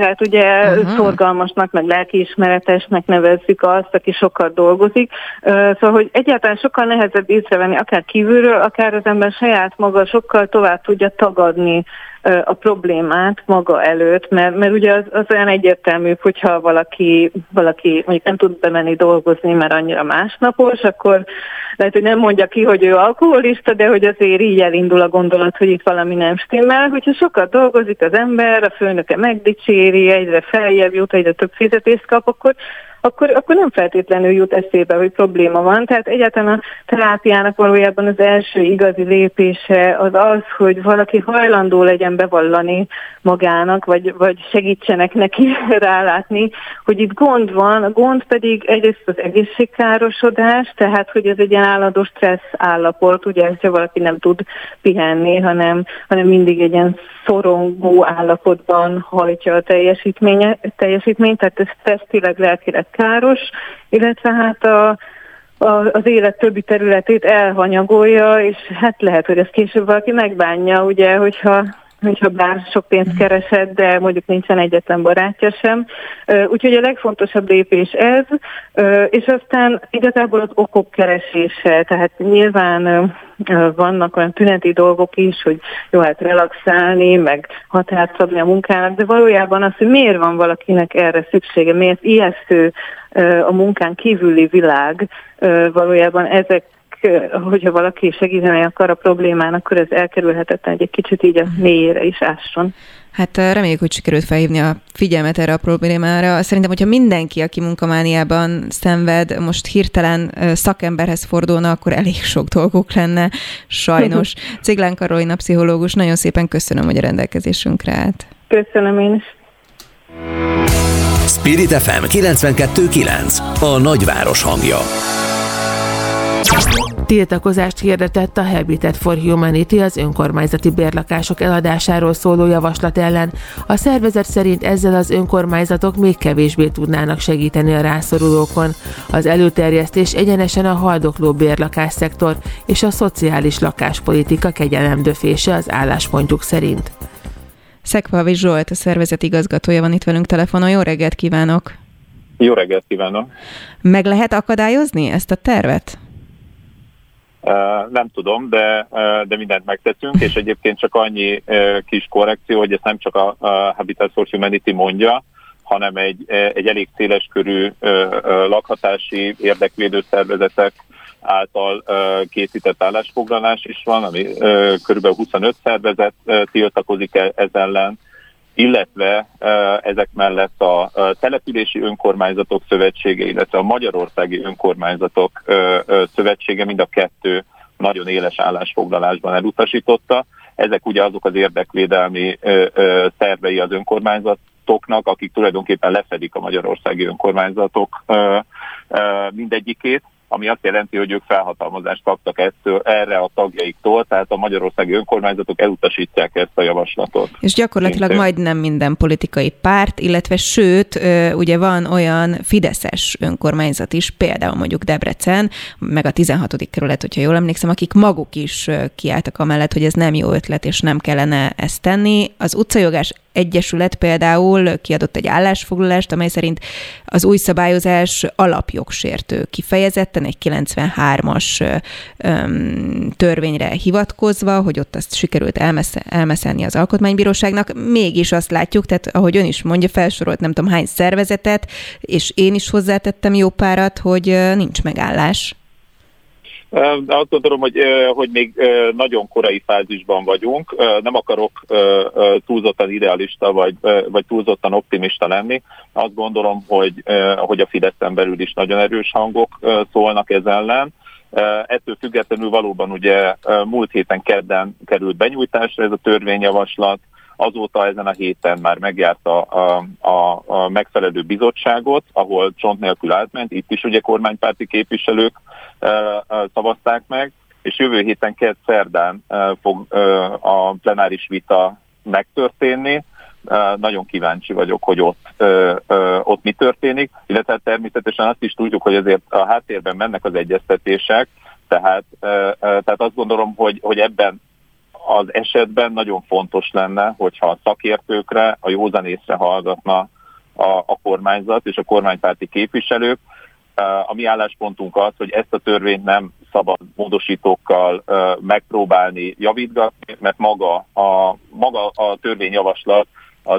Hát ugye szorgalmasnak, meg lelkiismeretesnek nevezzük azt, aki sokat dolgozik. Szóval, hogy egyáltalán sokkal nehezebb észrevenni, akár kívülről, akár az ember saját maga sokkal tovább tudja tagadni a problémát maga előtt, mert ugye az olyan egyértelmű, hogyha valaki mondjuk nem tud bemenni dolgozni, mert annyira másnapos, akkor lehet, hogy nem mondja ki, hogy ő alkoholista, de hogy azért így elindul a gondolat, hogy itt valami nem stimmel. Hogyha sokat dolgozik az ember, a főnöke megdicséri, egyre feljebb jut, egyre több fizetést kap, akkor nem feltétlenül jut eszébe, hogy probléma van. Tehát egyáltalán a terápiának valójában az első igazi lépése az, hogy valaki hajlandó legyen bevallani magának, vagy segítsenek neki rálátni, hogy itt gond van, a gond pedig egyrészt az egészségkárosodás, tehát hogy ez egy ilyen állandó stressz állapot, ugye, hogyha valaki nem tud pihenni, hanem mindig egy ilyen szorongó állapotban hajtja a teljesítményt, tehát ez testileg, lelkileg káros, illetve hát az élet többi területét elhanyagolja, és hát lehet, hogy ezt később valaki megbánja, ugye, hogyha bár sok pénzt keresett, de mondjuk nincsen egyetlen barátja sem. Úgyhogy a legfontosabb lépés ez, és aztán igazából az okok keresése, tehát nyilván vannak olyan tüneti dolgok is, hogy jó, hát relaxálni, meg határt szabni a munkának, de valójában az, hogy miért van valakinek erre szüksége, miért ijesztő a munkán kívüli világ, valójában ezek hogyha valaki segíteni akar a problémán, akkor ez elkerülhetetlen, hogy egy kicsit így a mélyére is ásson. Hát reméljük, hogy sikerült felhívni a figyelmet erre a problémára. Szerintem, hogyha mindenki, aki munkamániában szenved, most hirtelen szakemberhez fordulna, akkor elég sok dolguk lenne, sajnos. Ciglán Karolina pszichológus, nagyon szépen köszönöm, hogy a rendelkezésünkre állt. Köszönöm én is. Spirit FM 92.9, a nagyváros hangja. Tiltakozást hirdetett a Habitat for Humanity az önkormányzati bérlakások eladásáról szóló javaslat ellen. A szervezet szerint ezzel az önkormányzatok még kevésbé tudnának segíteni a rászorulókon. Az előterjesztés egyenesen a haldokló bérlakásszektor és a szociális lakáspolitika kegyelemdöfése az álláspontjuk szerint. Szegpa Vizsolt, a szervezet igazgatója van itt velünk telefonon. Jó reggelt kívánok! Jó reggelt kívánok! Meg lehet akadályozni ezt a tervet? Nem tudom, de mindent megteszünk, és egyébként csak annyi kis korrekció, hogy ezt nem csak a Habitat for Humanity mondja, hanem egy elég széleskörű lakhatási érdekvédő szervezetek által készített állásfoglalás is van, ami körülbelül 25 szervezet tiltakozik ez ellen, illetve ezek mellett a települési önkormányzatok szövetsége, illetve a Magyarországi Önkormányzatok szövetsége mind a kettő nagyon éles állásfoglalásban elutasította. Ezek ugye azok az érdekvédelmi szervei az önkormányzatoknak, akik tulajdonképpen lefedik a magyarországi önkormányzatok mindegyikét, ami azt jelenti, hogy ők felhatalmazást kaptak erre a tagjaiktól, tehát a magyarországi önkormányzatok elutasítják ezt a javaslatot. És gyakorlatilag majdnem minden politikai párt, illetve sőt, ugye van olyan fideszes önkormányzat is, például mondjuk Debrecen, meg a 16. kerület, hogyha jól emlékszem, akik maguk is kiálltak amellett, hogy ez nem jó ötlet, és nem kellene ezt tenni. Az utcajogás egyesület például kiadott egy állásfoglalást, amely szerint az új szabályozás alapjogsértő, kifejezetten egy 93-as törvényre hivatkozva, hogy ott azt sikerült elmeszelni az alkotmánybíróságnak. Mégis azt látjuk, tehát ahogy ön is mondja, felsorolt nem tudom hány szervezetet, és én is hozzátettem jó párat, hogy nincs megállás. Azt gondolom, hogy még nagyon korai fázisban vagyunk. Nem akarok túlzottan idealista vagy túlzottan optimista lenni. Azt gondolom, hogy a Fideszen belül is nagyon erős hangok szólnak ez ellen. Ettől függetlenül valóban ugye múlt héten kedden került benyújtásra ez a törvényjavaslat. Azóta ezen a héten már megjárt a megfelelő bizottságot, ahol csont nélkül átment, itt is ugye kormánypárti képviselők szavazták meg, és jövő héten kedd szerdán fog a plenáris vita megtörténni. Nagyon kíváncsi vagyok, hogy ott mi történik, illetve természetesen azt is tudjuk, hogy azért a háttérben mennek az egyeztetések, tehát azt gondolom, hogy ebben az esetben nagyon fontos lenne, hogyha a szakértőkre, a józanészre hallgatna a kormányzat és a kormánypárti képviselők. A mi álláspontunk az, hogy ezt a törvényt nem szabad módosítókkal megpróbálni javítgatni, mert maga a törvényjavaslat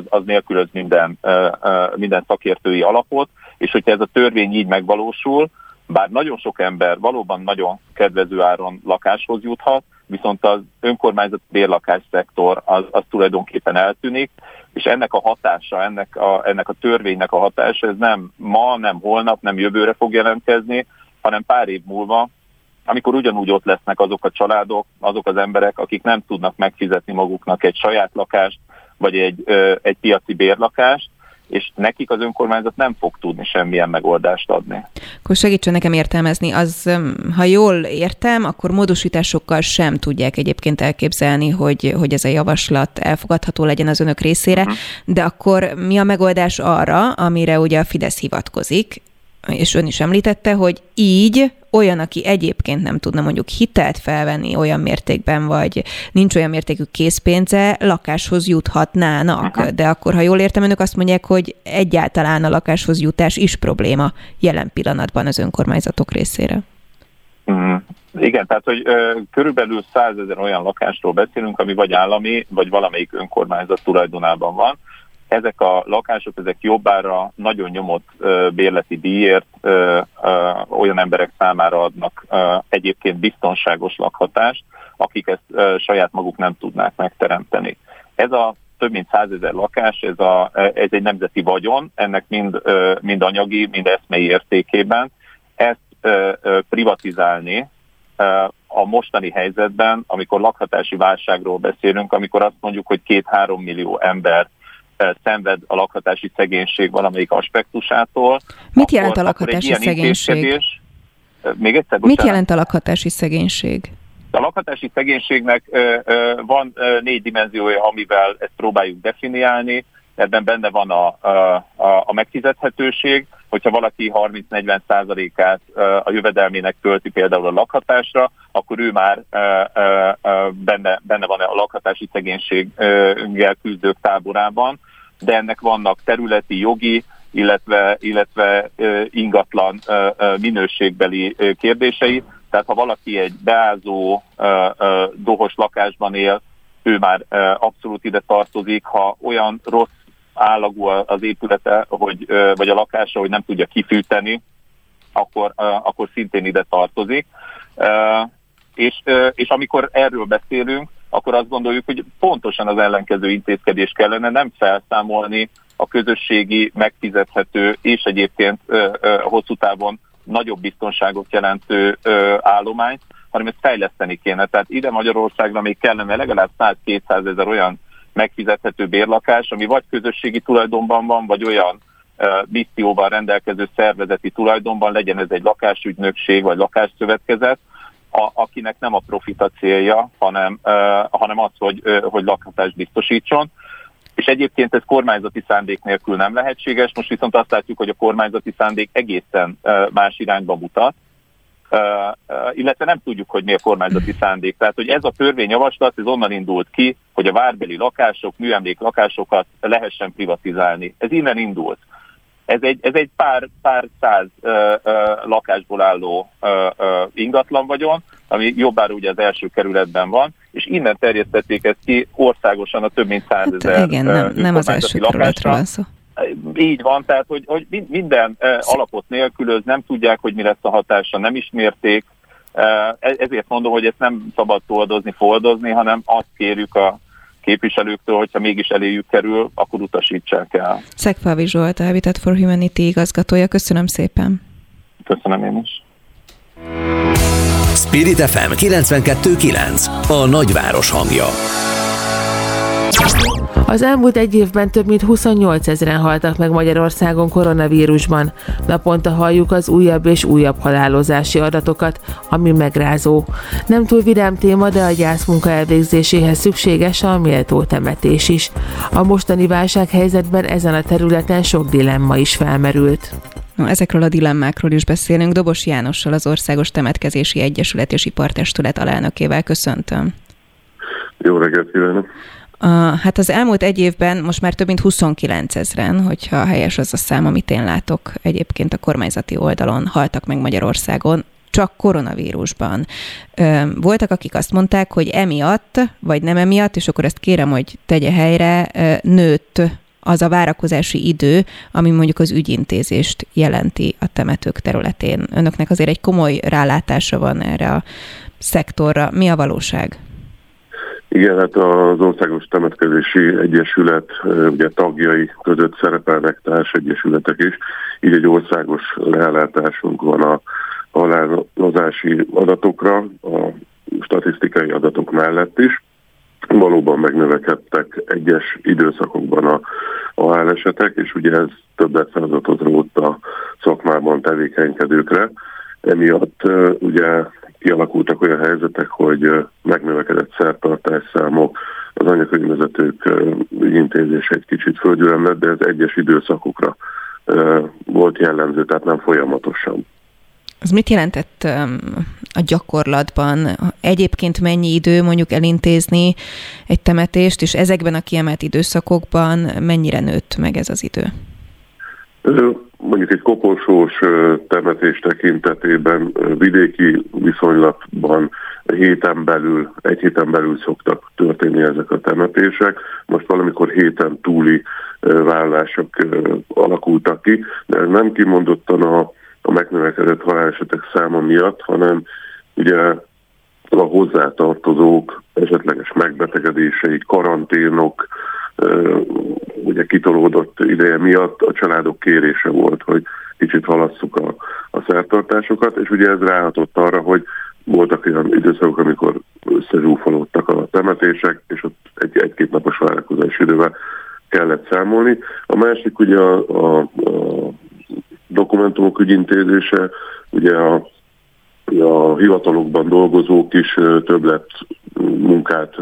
az nélkülöz minden szakértői alapot, és hogyha ez a törvény így megvalósul, bár nagyon sok ember valóban nagyon kedvező áron lakáshoz juthat, viszont az önkormányzati bérlakás szektor az tulajdonképpen eltűnik, és ennek a hatása, ennek a törvénynek a hatása, ez nem ma, nem holnap, nem jövőre fog jelentkezni, hanem pár év múlva, amikor ugyanúgy ott lesznek azok a családok, azok az emberek, akik nem tudnak megfizetni maguknak egy saját lakást, vagy egy piaci bérlakást, és nekik az önkormányzat nem fog tudni semmilyen megoldást adni. Akkor segítsen nekem értelmezni. Az, ha jól értem, akkor módosításokkal sem tudják egyébként elképzelni, hogy ez a javaslat elfogadható legyen az önök részére, de akkor mi a megoldás arra, amire ugye a Fidesz hivatkozik, és ön is említette, hogy így olyan, aki egyébként nem tudna mondjuk hitelt felvenni olyan mértékben, vagy nincs olyan mértékű készpénze, lakáshoz juthatnának. De akkor, ha jól értem, önök azt mondják, hogy egyáltalán a lakáshoz jutás is probléma jelen pillanatban az önkormányzatok részére. Igen, tehát, hogy körülbelül 100 000 olyan lakásról beszélünk, ami vagy állami, vagy valamelyik önkormányzat tulajdonában van. ezek a lakások, ezek jobbára nagyon nyomott bérleti díjért olyan emberek számára adnak egyébként biztonságos lakhatást, akik ezt saját maguk nem tudnák megteremteni. Ez a több mint 100 000 lakás, ez egy nemzeti vagyon, ennek mind anyagi, mind eszmei értékében. Ezt privatizálni a mostani helyzetben, amikor lakhatási válságról beszélünk, amikor azt mondjuk, hogy 2-3 millió ember szenved a lakhatási szegénység valamelyik aspektusától. Mit jelent a lakhatási szegénység? Még egyszer, mit jelent a lakhatási szegénység? A lakhatási szegénységnek van 4 dimenziója, amivel ezt próbáljuk definiálni. Ebben benne van a megfizethetőség, hogyha valaki 30-40%-át a jövedelmének költi például a lakhatásra, akkor ő már benne van a lakhatási szegénységgel küzdők táborában, de ennek vannak területi, jogi, illetve ingatlan minőségbeli kérdései. Tehát ha valaki egy beázó, dohos lakásban él, ő már abszolút ide tartozik. Ha olyan rossz állagú az épülete, vagy a lakása, hogy nem tudja kifűteni, akkor szintén ide tartozik. És amikor erről beszélünk, akkor azt gondoljuk, hogy pontosan az ellenkező intézkedés kellene, nem felszámolni a közösségi, megfizethető és egyébként hosszú távon nagyobb biztonságot jelentő állományt, hanem ezt fejleszteni kéne. Tehát ide Magyarországra még kellene legalább 100-200 000 olyan megfizethető bérlakás, ami vagy közösségi tulajdonban van, vagy olyan misszióval rendelkező szervezeti tulajdonban, legyen ez egy lakásügynökség vagy lakásszövetkezet, akinek nem a profit a célja, hanem az, hogy lakhatást biztosítson. És egyébként ez kormányzati szándék nélkül nem lehetséges, most viszont azt látjuk, hogy a kormányzati szándék egészen más irányba mutat, illetve nem tudjuk, hogy mi a kormányzati szándék. Tehát, hogy ez a törvényjavaslat, ez onnan indult ki, hogy a várbeli lakások, műemléklakásokat lehessen privatizálni. Ez innen indult. Ez egy pár száz lakásból álló ingatlan vagyon, ami jobbára ugye az első kerületben van, és innen terjesztették ezt ki országosan a több mint 100 000 igen, nem az első kerületről van szó. Így van, tehát hogy minden alapot nélkülöz, nem tudják, hogy mi lesz a hatása, nem ismerték. Ezért mondom, hogy ezt nem szabad toldozni, foldozni, hanem azt kérjük a képviselőktől, hogyha mégis eléjük kerül, akkor utasítsák el. Szegpa Vizsolt, a Habitat for Humanity igazgatója. Köszönöm szépen. Köszönöm én is. Spirit FM 92.9, a nagyváros hangja. Az elmúlt egy évben több mint 28 000 haltak meg Magyarországon koronavírusban. Naponta halljuk az újabb és újabb halálozási adatokat, ami megrázó. Nem túl vidám téma, de a gyászmunka elvégzéséhez szükséges a méltó temetés is. A mostani válsághelyzetben ezen a területen sok dilemma is felmerült. Ezekről a dilemmákról is beszélünk. Dobos Jánossal, az Országos Temetkezési Egyesület és Ipartestület alelnökével. Köszöntöm. Jó reggelt kívánok! Hát az elmúlt egy évben most már több mint 29 000, hogyha helyes az a szám, amit én látok egyébként a kormányzati oldalon, haltak meg Magyarországon, csak koronavírusban. Voltak, akik azt mondták, hogy emiatt, vagy nem emiatt, és akkor ezt kérem, hogy tegye helyre, nőtt az a várakozási idő, ami mondjuk az ügyintézést jelenti a temetők területén. Önöknek azért egy komoly rálátása van erre a szektorra. Mi a valóság? Igen, hát az Országos Temetkezési Egyesület ugye tagjai között szerepelnek társegyesületek is, így egy országos rálátásunk van a halálozási adatokra, a statisztikai adatok mellett is. Valóban megnövekedtek egyes időszakokban a halálesetek, és ugye ez többet feladatot rótt a szakmában tevékenykedőkre. Emiatt ugye kialakultak olyan helyzetek, hogy megnövekedett szertartásszámok, az anyakönyvvezetők ügyintézése egy kicsit földgyűlöm lett, de ez egyes időszakokra volt jellemző, tehát nem folyamatosan. Az mit jelentett a gyakorlatban? Egyébként mennyi idő mondjuk elintézni egy temetést, és ezekben a kiemelt időszakokban mennyire nőtt meg ez az idő? mondjuk egy koporsós temetés tekintetében vidéki viszonylatban egy héten belül szoktak történni ezek a temetések. Most valamikor héten túli vállások alakultak ki, de nem kimondottan a megnövekedett halálesetek száma miatt, hanem ugye a hozzátartozók esetleges megbetegedései, karanténok, ugye kitolódott ideje miatt a családok kérése volt, hogy kicsit halasszuk a szertartásokat, és ugye ez ráhatott arra, hogy voltak olyan időszakok, amikor összezsúfolódtak a temetések, és ott egy-két napos várakozás idővel kellett számolni. A másik ugye a dokumentumok ügyintézése, ugye a hivatalokban dolgozók is többlet munkát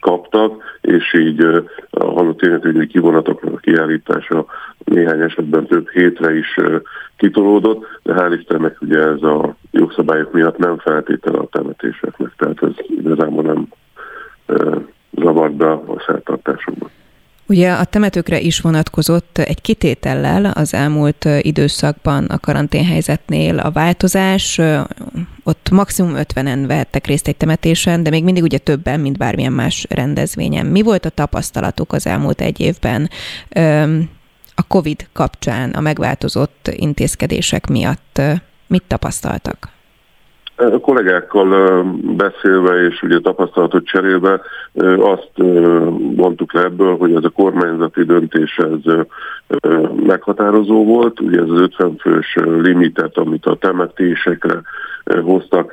kaptak, és így a halott életügyi kivonatoknak a kiállítása néhány esetben több hétre is kitolódott, de hál' Istennek ugye ez a jogszabályok miatt nem feltétele a temetéseknek, tehát ez igazából nem zavart be a szertartásokban. Ugye a temetőkre is vonatkozott egy kitétellel az elmúlt időszakban a karanténhelyzetnél a változás, ott maximum 50-en vehettek részt egy temetésen, de még mindig ugye többen, mint bármilyen más rendezvényen. Mi volt a tapasztalatuk az elmúlt egy évben a COVID kapcsán, a megváltozott intézkedések miatt? Mit tapasztaltak? A kollégákkal beszélve és ugye tapasztalatot cserélve azt mondtuk le ebből, hogy ez a kormányzati döntés ez meghatározó volt. Ugye ez az 50 fős limitet, amit a temetésekre hoztak,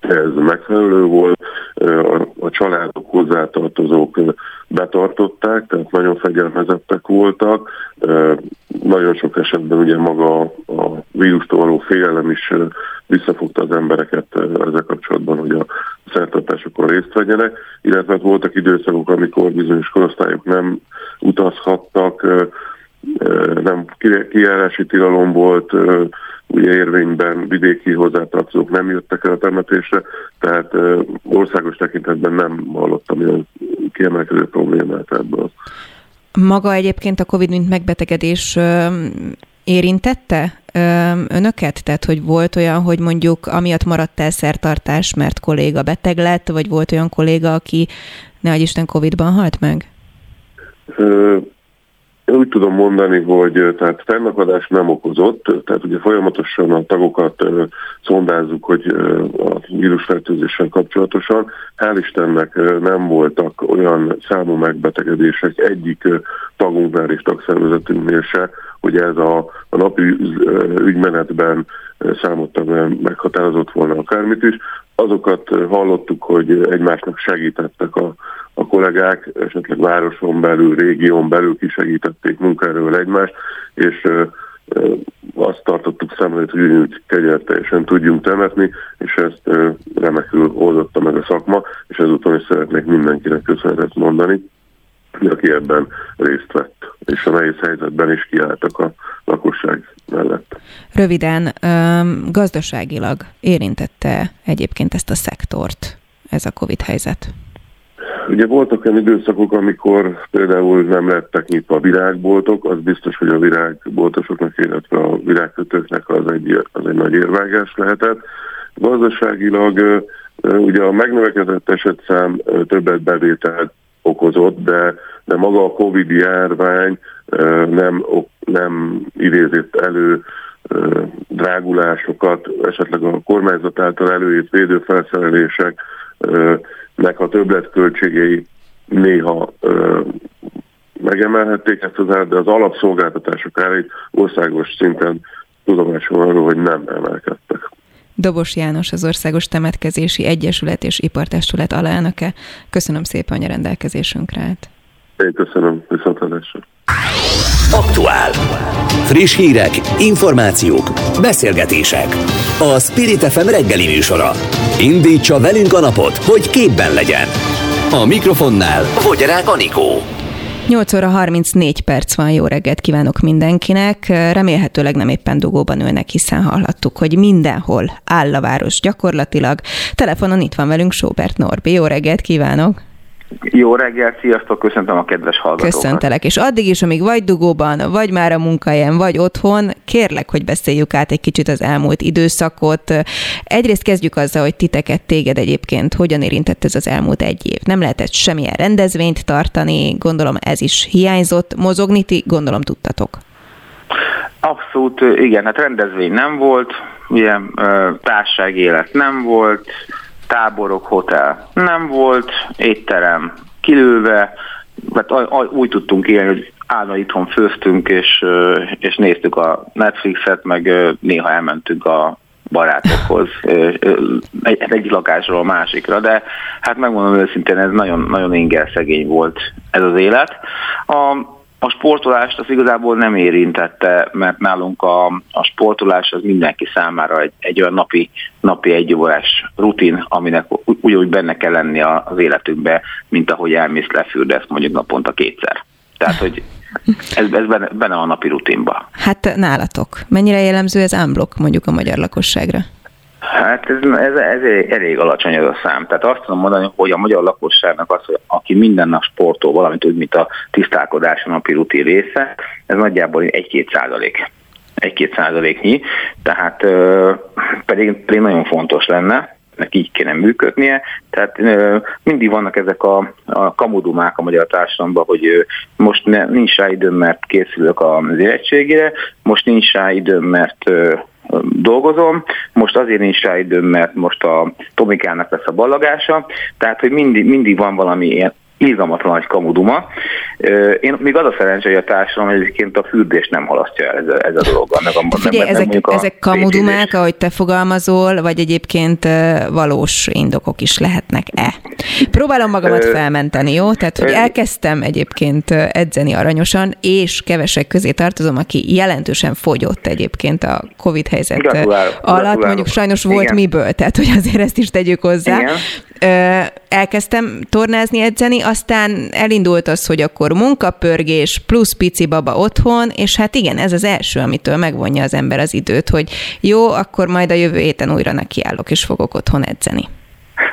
ez megfelelő volt. A családok, hozzátartozók betartották, tehát nagyon fegyelmezettek voltak. Nagyon sok esetben ugye maga a vírustól való félelem is visszafogta az embereket ezzel kapcsolatban, hogy a szertartásokon részt vegyenek, illetve voltak időszakok, amikor bizonyos korosztályok nem utazhattak, nem kijárási tilalom volt, ugye érvényben vidéki hozzátartozók nem jöttek el a temetésre, tehát országos tekintetben nem hallottam ilyen kiemelkedő problémát ebből. Maga egyébként a COVID mint megbetegedés érintette önöket? Tehát, hogy volt olyan, hogy mondjuk amiatt maradt el szertartás, mert kolléga beteg lett, vagy volt olyan kolléga, aki nehogy Isten COVID-ban halt meg? Úgy tudom mondani, hogy tehát fennakadás nem okozott, tehát ugye folyamatosan a tagokat szondázzuk, hogy a vírusfertőzéssel kapcsolatosan. Hál' Istennek nem voltak olyan számú megbetegedések egyik tagunknál és tagszervezetünknél se, hogy ez a napi ügymenetben számottalan meghatározott volna akármit is. Azokat hallottuk, hogy egymásnak segítettek a kollégák, esetleg városon belül, régión belül kisegítették munkáról egymást, és azt tartottuk szem előtt, hogy úgy kegyelteljesen tudjunk temetni, és ezt remekül oldotta meg a szakma, és ezúton is szeretnék mindenkinek köszönetet mondani, aki ebben részt vett, és a nehéz helyzetben is kiálltak a lakosság mellett. Röviden, gazdaságilag érintette egyébként ezt a szektort ez a COVID helyzet? Ugye voltak olyan időszakok, amikor például nem lettek nyitva a virágboltok, az biztos, hogy a virágboltosoknak, illetve a virágkötőknek az egy nagy érvágás lehetett. Gazdaságilag ugye a megnövekedett esetszám többet bevételt okozott, de maga a COVID járvány nem idézett elő drágulásokat, esetleg a kormányzat által előírt védőfelszereléseknek a többletköltségei néha megemelhették ezt az árat, de az alapszolgáltatások árait országos szinten tudomásul arról, hogy nem emelkedtek. Dobos János, az Országos Temetkezési Egyesület és Ipartestület alelnöke. Köszönöm szépen, hogy a rendelkezésünkre állt. Én köszönöm, viszontlátásra. Aktuál. Friss hírek, információk, beszélgetések. A Spirit FM reggeli műsora. Indítsa velünk a napot, hogy képben legyen. A mikrofonnál Vogyerák Anikó. 8 óra 34 perc van, jó reggelt kívánok mindenkinek. Remélhetőleg nem éppen dugóban ülnek, hiszen hallhattuk, hogy mindenhol áll a város gyakorlatilag. Telefonon itt van velünk Schobert Norbi. Jó reggelt kívánok! Jó reggelt, sziasztok, köszöntöm a kedves hallgatókat. Köszöntelek, és addig is, amíg vagy dugóban, vagy már a munkahelyen, vagy otthon, kérlek, hogy beszéljük át egy kicsit az elmúlt időszakot. Egyrészt kezdjük azzal, hogy téged egyébként hogyan érintett ez az elmúlt egy év. Nem lehetett semmilyen rendezvényt tartani, gondolom ez is hiányzott, mozogni ti gondolom tudtatok. Abszolút, igen, hát rendezvény nem volt, ilyen társaságélet nem volt, táborok, hotel nem volt, étterem kilőve, mert úgy tudtunk élni, hogy állna itthon főztünk, és néztük a Netflixet, meg néha elmentünk a barátokhoz egy lakásról a másikra, de hát megmondom őszintén, ez nagyon, nagyon ingerszegény volt ez az élet. A sportolást az igazából nem érintette, mert nálunk a sportolás az mindenki számára egy olyan napi egyórás rutin, aminek ugyanúgy benne kell lenni az életünkbe, mint ahogy elmész lefürdesz mondjuk naponta kétszer. Tehát, hogy ez benne a napi rutinba. Hát nálatok. Mennyire jellemző ez unblock mondjuk a magyar lakosságra? Hát ez elég alacsony ez a szám. Tehát azt tudom mondani, hogy a magyar lakosságnak az, hogy aki minden nap sportol valamit úgy, mint a tisztálkodás a napi rutin része, ez nagyjából 1-2%. 1-2%-nyi, tehát pedig nagyon fontos lenne, nek így kéne működnie, tehát mindig vannak ezek a kamudumák a magyar társadalomban, hogy most nincs rá időm, mert készülök az érettségére, most nincs rá időm, mert dolgozom, most azért nincs rá időm, mert most a Tomikának lesz a ballagása, tehát hogy mindig van valami ilyen izgalmatlan nagy kamuduma. Én még az a szerencsé, hogy a társadalom egyébként a fürdés nem halasztja el ez a dologgal. Figyelj, ezek kamudumák, ahogy te fogalmazol, vagy egyébként valós indokok is lehetnek-e? Próbálom magamat felmenteni, jó? Tehát, hogy elkezdtem egyébként edzeni aranyosan, és kevesek közé tartozom, aki jelentősen fogyott egyébként a Covid helyzet alatt. Mondjuk sajnos volt igen. Miből, tehát, hogy azért ezt is tegyük hozzá. Igen. Elkezdtem tornázni, edzeni, aztán elindult az, hogy akkor munkapörgés, plusz pici baba otthon, és hát igen, ez az első, amitől megvonja az ember az időt, hogy jó, akkor majd a jövő héten újra nekiállok, és fogok otthon edzeni.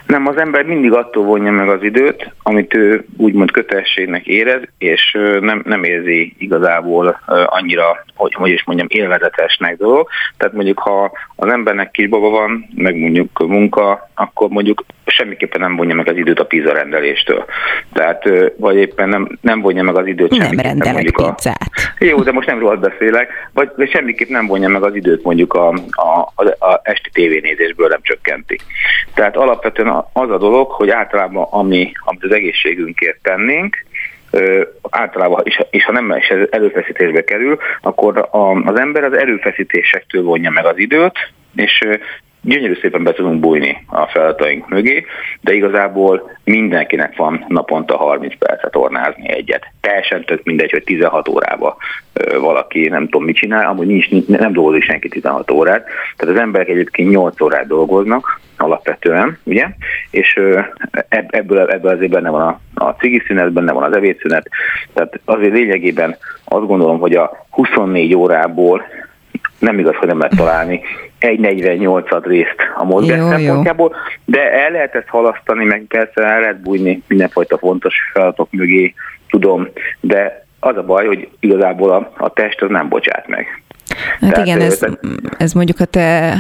Nem, az ember mindig attól vonja meg az időt, amit ő úgymond kötelességnek érez, és nem érzi igazából annyira, hogy is mondjam, élvezetesnek dolog. Tehát mondjuk, ha az embernek kisbaba van, meg mondjuk munka, akkor mondjuk semmiképpen nem vonja meg az időt a pizza rendeléstől. Tehát, vagy éppen nem vonja meg az időt semmiképpen. Nem rendelek pizzát. Jó, de most nem róla beszélek. Vagy semmiképp nem vonja meg az időt mondjuk a esti tévénézésből, nem csökkenti. Tehát alapvetően az a dolog, hogy általában amit az egészségünkért tennénk, általában, és ha nem is erőfeszítésbe kerül, akkor az ember az erőfeszítésektől vonja meg az időt, és gyönyörű szépen be tudunk bújni a feladataink mögé, de igazából mindenkinek van naponta 30 percet tornázni egyet. Teljesen tök mindegy, hogy 16 órában valaki nem tudom mit csinál, amúgy nem dolgozik senki 16 órát. Tehát az emberek egyébként 8 órát dolgoznak alapvetően, ugye? És ebből azért benne van a cigiszünet, benne van az ebédszünet. Tehát azért lényegében azt gondolom, hogy a 24 órából nem igaz, hogy nem lehet találni 1/48 részt a mozgás szempontjából, de el lehet ezt halasztani, meg persze el lehet bújni mindenfajta fontos feladatok mögé, tudom, de az a baj, hogy igazából a test az nem bocsát meg. Hát tehát igen, ez mondjuk a te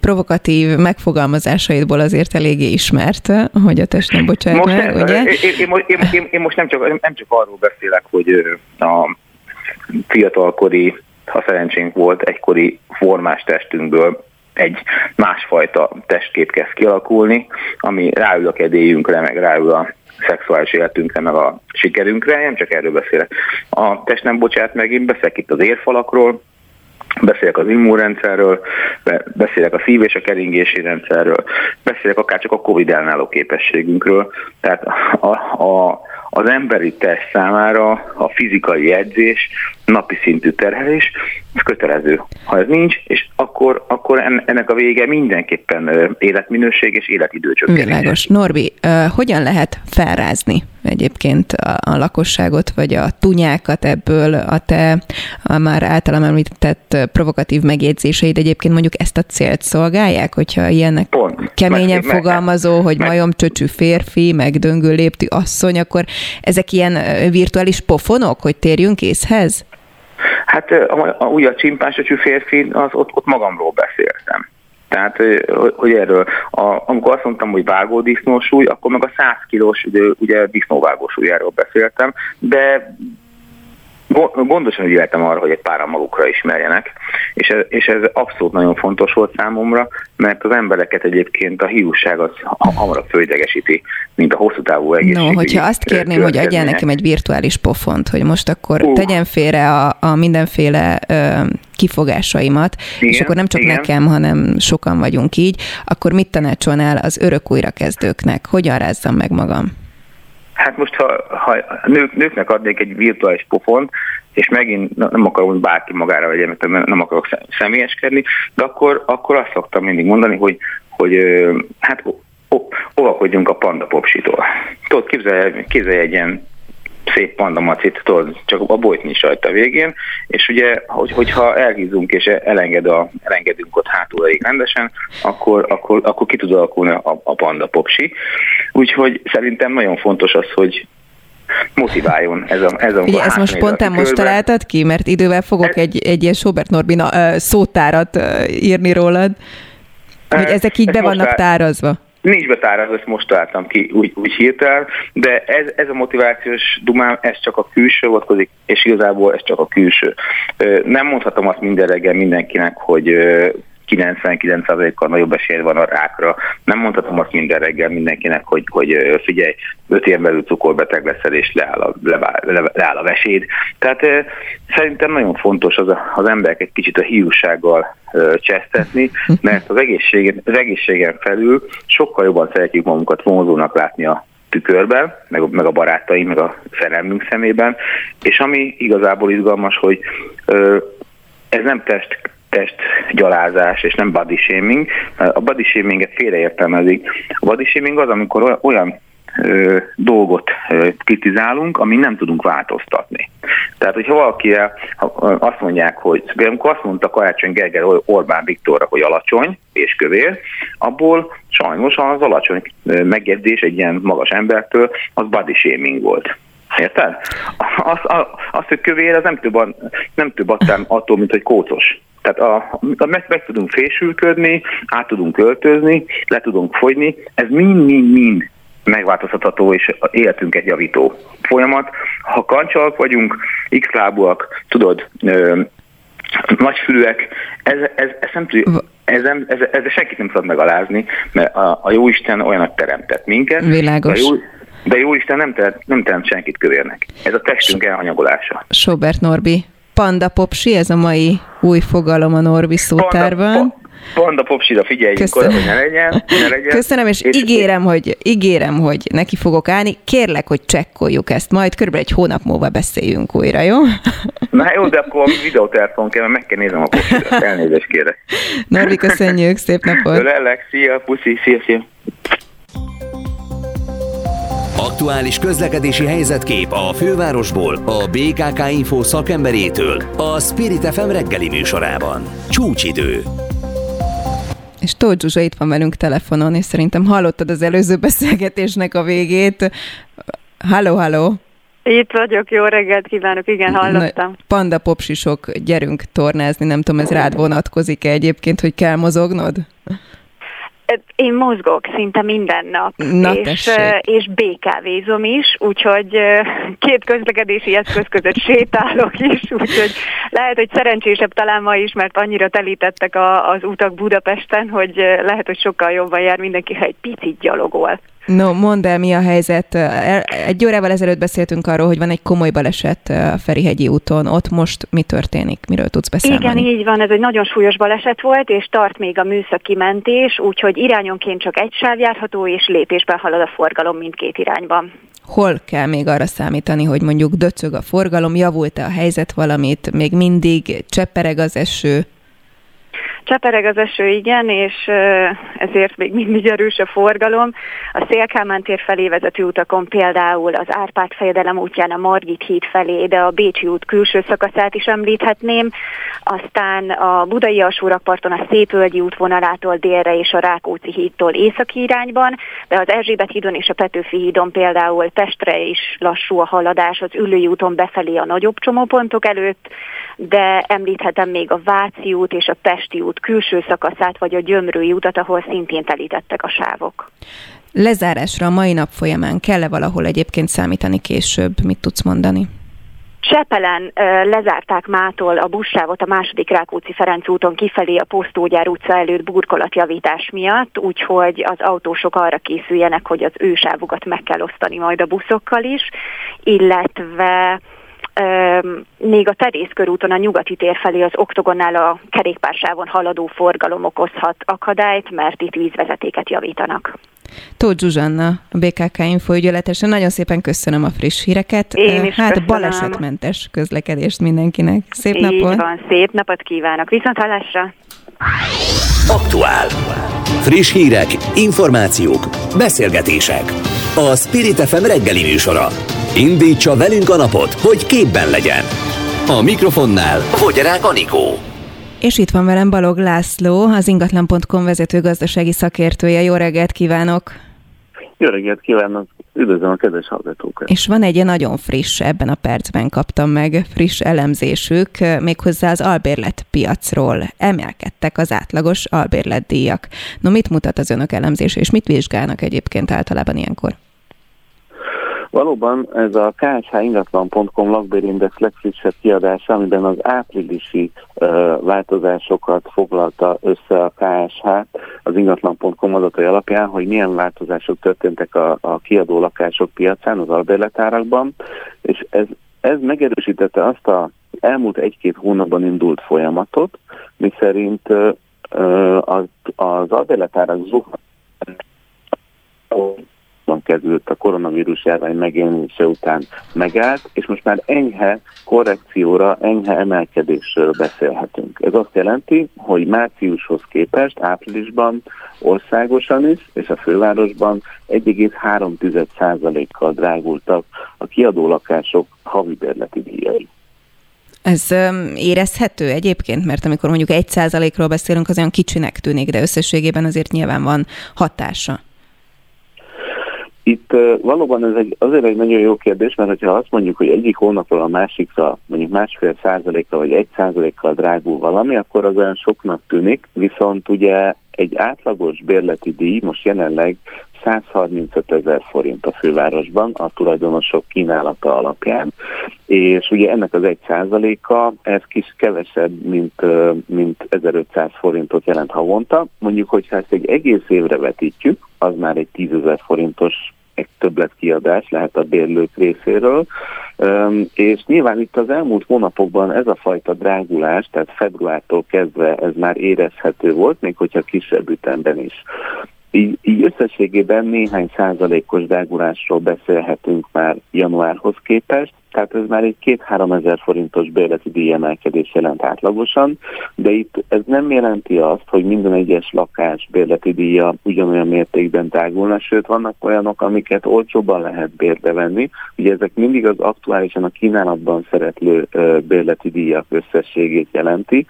provokatív megfogalmazásaidból azért eléggé ismert, hogy a test nem bocsát meg, ugye? Én most nem csak arról beszélek, hogy a fiatalkori, ha szerencsénk volt, egykori formás testünkből egy másfajta testkép kezd kialakulni, ami ráül a kedélyünkre, meg ráül a szexuális életünkre, meg a sikerünkre, nem csak erről beszélek. A test nem bocsát meg, én beszélek itt az érfalakról, beszélek az immunrendszerről, beszélek a szív- és a keringési rendszerről, beszélek akárcsak a Covid ellenálló képességünkről. Tehát az emberi test számára a fizikai edzés napi szintű terhelés, ez kötelező. Ha ez nincs, és akkor ennek a vége mindenképpen életminőség és életidőcsökkenés. Világos. Norbi, hogyan lehet felrázni egyébként a lakosságot, vagy a tunyákat ebből a te a már általam említett provokatív megjegyzéseid egyébként mondjuk ezt a célt szolgálják, hogyha ilyenek pont keményen fogalmazó, hogy majomcsöcsű férfi, meg döngő léptű asszony, akkor ezek ilyen virtuális pofonok, hogy térjünk észhez? Hát úgy a csimpánzsöcsű férfi, az ott magamról beszéltem. Tehát, hogy erről, amikor azt mondtam, hogy vágódisznósúly, akkor meg a 100 kilós ugye disznóvágósúlyáról beszéltem, de gondosan ügyeltem arra, hogy egy páran magukra ismerjenek, és ez abszolút nagyon fontos volt számomra, mert az embereket egyébként a hiúság az hamarabb fölidegesíti, mint a hosszú távú egészségügyi. No, hogyha azt kérném, hogy adjál nekem egy virtuális pofont, hogy most akkor tegyen félre a mindenféle kifogásaimat, igen, és akkor nem csak igen. nekem, hanem sokan vagyunk így, akkor mit tanácsolnál az örök újrakezdőknek? Hogyan rázzam meg magam? Hát most, ha nőknek adnék egy virtuális pofont, és megint nem akarom, hogy bárki magára vegye, mert nem akarok személyeskedni, de akkor azt szoktam mindig mondani, hogy hát óvakodjunk a panda popsitól. Tudod, képzelj egy ilyen szép pandamacit, tudod, csak a bojt nincs rajta a végén, és ugye, hogyha elhízunk és elengedünk ott hátulaig rendesen, akkor ki tud alakulni a panda popsi. Úgyhogy szerintem nagyon fontos az, hogy motiváljon ez a ugye, ezt most spontán most találtad ki, mert idővel fogok egy ilyen Schobert Norbi szótárat írni rólad, hogy ezek így be vannak tárazva. Nincs betárazva, ezt most találtam ki úgy hirtelen, de ez a motivációs dumám, ez csak a külső vonatkozik, és igazából ez csak a külső. Nem mondhatom azt minden reggel mindenkinek, hogy 99%-kal nagyobb esélyed van a rákra. Nem mondhatom azt minden reggel mindenkinek, hogy figyelj, 5 éven belül cukorbeteg leszel, és leáll a veséd. Tehát szerintem nagyon fontos az emberek egy kicsit a hiúsággal csesztetni, mert az egészségen felül sokkal jobban szeretjük magunkat vonzónak látni a tükörben, meg a barátaim, meg a szerelmünk szemében, és ami igazából izgalmas, hogy ez nem testgyalázás, és nem body shaming. A body shaminget félreértelmezik. A body shaming az, amikor olyan dolgot kritizálunk, amin nem tudunk változtatni. Tehát, hogyha valakire azt mondják, hogy amikor azt mondta Karácsony Gergely Orbán Viktorra, hogy alacsony és kövér, abból sajnos az alacsony megjegyzés egy ilyen magas embertől, az body shaming volt. Érted? Az, hogy kövér, az nem több attól, mint hogy kócos. Tehát meg tudunk fésülködni, át tudunk öltözni, le tudunk fogyni, ez mind megváltoztatható és életünket javító folyamat. Ha kancsalak vagyunk, x-lábúak, tudod, nagyfülűek, ez senkit nem szabad megalázni, mert a Jóisten olyanat teremtett minket. Világos. De Jóisten nem teremt senkit kövérnek. Ez a testünk elhanyagolása. Schobert Norbi. Panda popsi, ez a mai új fogalom a Norbi szótárban. Panda popsira figyeljünk oda, hogy ne legyen. Köszönöm, és ígérem, hogy neki fogok állni. Kérlek, hogy csekkoljuk ezt majd, körülbelül egy hónap múlva beszéljünk újra, jó? Na jó, de akkor videótelefon kell, mert meg kell néznem a popsirat. Elnézést kérek. Norbi, köszönjük, szép napot. Ölellek, szia, puszi, szia. Aktuális közlekedési helyzetkép a fővárosból, a BKK Info szakemberétől, a Spirit FM reggeli műsorában. Csúcsidő. És Tóth Zsuzsa itt van velünk telefonon, és szerintem hallottad az előző beszélgetésnek a végét. Halló, halló! Itt vagyok, jó reggelt kívánok, igen, hallottam. Panda popsisok, gyerünk tornázni, nem tudom, ez rád vonatkozik-e egyébként, hogy kell mozognod? Én mozgok szinte minden nap, és BKV-zom is, úgyhogy két közlekedési eszköz között sétálok is, úgyhogy lehet, hogy szerencsésebb talán ma is, mert annyira telítettek az utak Budapesten, hogy lehet, hogy sokkal jobban jár mindenki, ha egy picit gyalogol. No, mondd el, mi a helyzet. Egy órával ezelőtt beszéltünk arról, hogy van egy komoly baleset a Ferihegyi úton. Ott most mi történik? Miről tudsz beszélni? Igen, így van. Ez egy nagyon súlyos baleset volt, és tart még a műszaki mentés, úgyhogy irányonként csak egy sáv járható, és lépésben halad a forgalom mindkét irányban. Hol kell még arra számítani, hogy mondjuk döcög a forgalom? Javult-e a helyzet valamit? Még mindig csepereg az eső? Csepereg az eső, igen, és ezért még mindig erős a forgalom. A Széll-Kálmán tér felé vezető utakon például az Árpád fejedelem útján a Margit híd felé, de a Bécsi út külső szakaszát is említhetném. Aztán a budai alsórakparton a Szépvölgyi út vonalától délre és a Rákóczi hídtól északi irányban, de az Erzsébet hídon és a Petőfi hídon például Pestre is lassú a haladás, az Üllői úton befelé a nagyobb csomópontok előtt, de említhetem még a Váci út és a Pesti út külső szakaszát, vagy a Gyömrői utat, ahol szintén telítettek a sávok. Lezárásra a mai nap folyamán kell-e valahol egyébként számítani később? Mit tudsz mondani? Csepelen lezárták mától a buszsávot a második Rákóczi-Ferenc úton kifelé a Posztógyár utca előtt burkolatjavítás miatt, úgyhogy az autósok arra készüljenek, hogy az ő sávukat meg kell osztani majd a buszokkal is, illetve még a Teréz körúton a Nyugati tér felé az Oktogonnál a kerékpársávon haladó forgalom okozhat akadályt, mert itt vízvezetéket javítanak. Tóth Zsuzsanna, a BKK Info ügyeletese, nagyon szépen köszönöm a friss híreket. Én is köszönöm. Balesetmentes közlekedést mindenkinek. Szép napot! Így van, szép napot kívánok! Viszonthallásra! Aktuál! Friss hírek, információk, beszélgetések. A Spirit FM reggeli műsora. Indítsa velünk a napot, hogy képben legyen. A mikrofonnál Vogyerák Anikó. És itt van velem Balog László, az ingatlan.com vezető gazdasági szakértője. Jó reggelt kívánok! Jó reggelt kívánok! Üdvözlöm a kedves hallgatókat! És van egy nagyon friss, ebben a percben kaptam meg friss elemzésük, méghozzá az albérletpiacról. Emelkedtek az átlagos albérletdíjak. No, mit mutat az önök elemzése, és mit vizsgálnak egyébként általában ilyenkor? Valóban ez a KSH ingatlan.com lakbérindex legfrissebb kiadása, amiben az áprilisi változásokat foglalta össze a KSH az ingatlan.com adatai alapján, hogy milyen változások történtek a kiadó lakások piacán, az albérletárakban, és ez megerősítette azt a elmúlt egy-két hónapban indult folyamatot, miszerint az albérletárak zuhant kezdődött a koronavírus járvány megjelenése után megállt, és most már enyhe korrekcióra, enyhe emelkedésről beszélhetünk. Ez azt jelenti, hogy márciushoz képest áprilisban országosan is, és a fővárosban 1,3%-kal drágultak a kiadólakások havi bérleti díjai. Ez érezhető egyébként, mert amikor mondjuk 1%-ról beszélünk, az olyan kicsinek tűnik, de összességében azért nyilván van hatása. Itt valóban ez azért egy nagyon jó kérdés, mert ha azt mondjuk, hogy egyik hónapról a másikra, mondjuk 1,5%-ra vagy 1%-kal drágul valami, akkor az olyan soknak tűnik, viszont ugye egy átlagos bérleti díj most jelenleg 135 000 forint a fővárosban a tulajdonosok kínálata alapján. És ugye ennek az 1%-a, ez kis kevesebb, mint 1500 forintot jelent havonta. Mondjuk, hogyha ezt egy egész évre vetítjük, az már egy 10 000 forintos egy többletkiadás lehet a bérlők részéről, és nyilván itt az elmúlt hónapokban ez a fajta drágulás, tehát februártól kezdve ez már érezhető volt, még hogyha kisebb ütemben is. Így összességében néhány százalékos drágulásról beszélhetünk már januárhoz képest, tehát ez már egy 2-3 ezer forintos bérleti díjemelkedés jelent átlagosan, de itt ez nem jelenti azt, hogy minden egyes lakás bérleti díja ugyanolyan mértékben drágulna, sőt vannak olyanok, amiket olcsóban lehet bérbe venni, ugye ezek mindig az aktuálisan a kínálatban szereplő bérleti díjak összességét jelenti,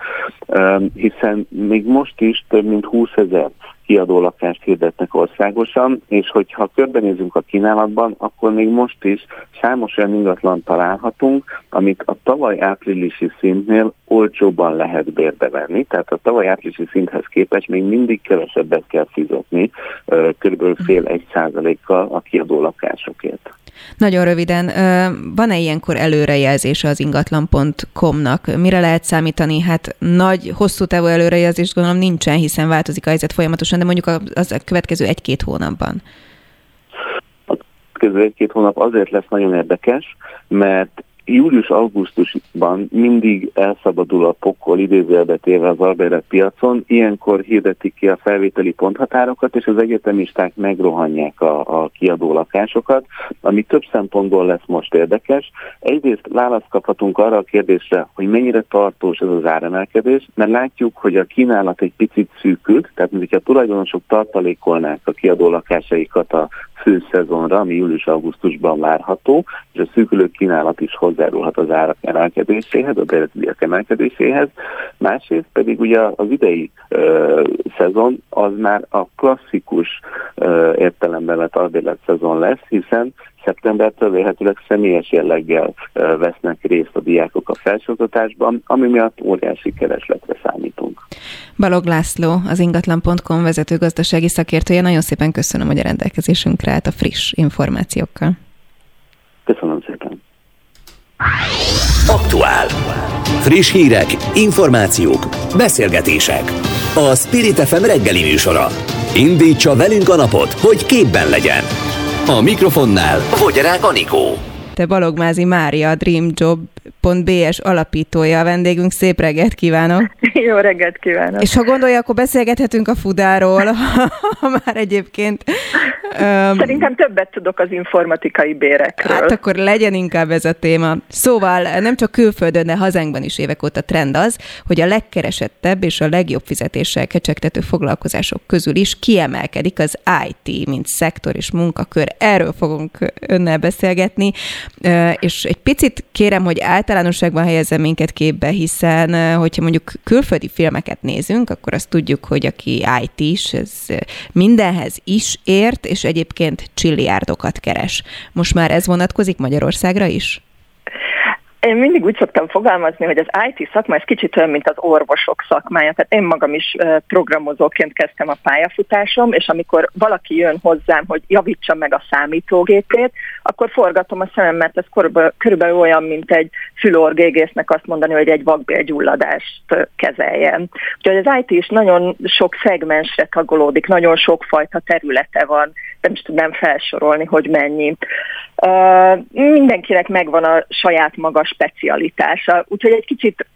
hiszen még most is több mint 20 000 kiadólakást hirdetnek országosan, és hogyha körbenézünk a kínálatban, akkor még most is számos olyan ingatlan találhatunk, amit a tavaly áprilisi szintnél olcsóban lehet bérbe venni, tehát a tavaly áprilisi szinthez képest még mindig kevesebbet kell fizetni, körülbelül 0,5-1%-kal a kiadólakásokért. Nagyon röviden, van-e ilyenkor előrejelzése az ingatlan.com-nak? Mire lehet számítani? Hát nagy, hosszú távú előrejelzést gondolom nincsen, hiszen változik a helyzet folyamatosan, de mondjuk a következő 1-2 hónapban. következő egy-két hónap azért lesz nagyon érdekes, mert július-augusztusban mindig elszabadul a pokol, idézőjelbe téve az albérlet piacon, ilyenkor hirdetik ki a felvételi ponthatárokat, és az egyetemisták megrohanják a kiadó lakásokat, ami több szempontból lesz most érdekes. Egyrészt választ kaphatunk arra a kérdésre, hogy mennyire tartós ez az áremelkedés, mert látjuk, hogy a kínálat egy picit szűkült, tehát mintha a tulajdonosok tartalékolnák a kiadó lakásaikat a főszezonra, ami július-augusztusban várható, és a szűkülő kínálat is hozzájárulhat az árak emelkedéséhez, a bérletiek emelkedéséhez. Másrészt pedig ugye az idei szezon az már a klasszikus értelemben vett albérlet szezon lesz, hiszen szeptembertől vélhetőleg személyes jelleggel vesznek részt a diákok a felsőoktatásban, ami miatt óriási keresletre számítunk. Balogh László, az ingatlan.com vezető gazdasági szakértője, nagyon szépen köszönöm, hogy a rendelkezésünkre állt a friss információkkal. Köszönöm szépen. Aktuál. Friss hírek, információk, beszélgetések. A Spirit FM reggeli műsora. Indítsa velünk a napot, hogy képben legyen. A mikrofonnál Vogyerák Anikó. Te Balogh Mázsi Mária, dreamjob.bs alapítója a vendégünk. Szép reggelt kívánok! Jó reggelt kívánok! És ha gondolja, akkor beszélgethetünk a Fudáról, ha már egyébként... Szerintem többet tudok az informatikai bérekről. Hát akkor legyen inkább ez a téma. Szóval nem csak külföldön, de hazánkban is évek óta trend az, hogy a legkeresettebb és a legjobb fizetéssel kecsegtető foglalkozások közül is kiemelkedik az IT, mint szektor és munkakör. Erről fogunk önnel beszélgetni, és egy picit kérem, hogy általánosságban helyezem minket képbe, hiszen hogyha mondjuk külföldi filmeket nézünk, akkor azt tudjuk, hogy aki IT-s, ez mindenhez is ért, és egyébként csilliárdokat keres. Most már ez vonatkozik Magyarországra is? Én mindig úgy szoktam fogalmazni, hogy az IT szakma ez kicsit olyan, mint az orvosok szakmája. Tehát én magam is programozóként kezdtem a pályafutásom, és amikor valaki jön hozzám, hogy javítsam meg a számítógépét, akkor forgatom a szemem, mert ez körülbelül olyan, mint egy fülorgégésznek azt mondani, hogy egy vakbélgyulladást kezeljen. Úgyhogy az IT is nagyon sok szegmensre tagolódik, nagyon sokfajta területe van, nem is tudnám felsorolni, hogy mennyi. Mindenkinek megvan a saját maga specialitása, úgyhogy egy kicsit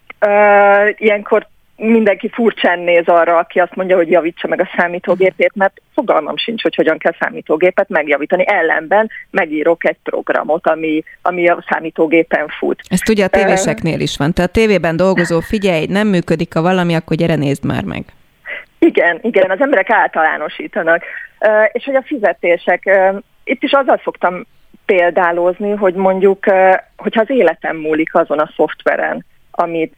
ilyenkor mindenki furcsán néz arra, aki azt mondja, hogy javítsa meg a számítógépét, mert fogalmam sincs, hogy hogyan kell számítógépet megjavítani. Ellenben megírok egy programot, ami a számítógépen fut. Ezt ugye a tévéseknél is van. Te a tévében dolgozó, figyelj, nem működik a valami, akkor gyere, nézd már meg. Igen, az emberek általánosítanak. És hogy a fizetések, itt is azzal szoktam példálozni, hogy mondjuk, hogyha az életem múlik azon a szoftveren,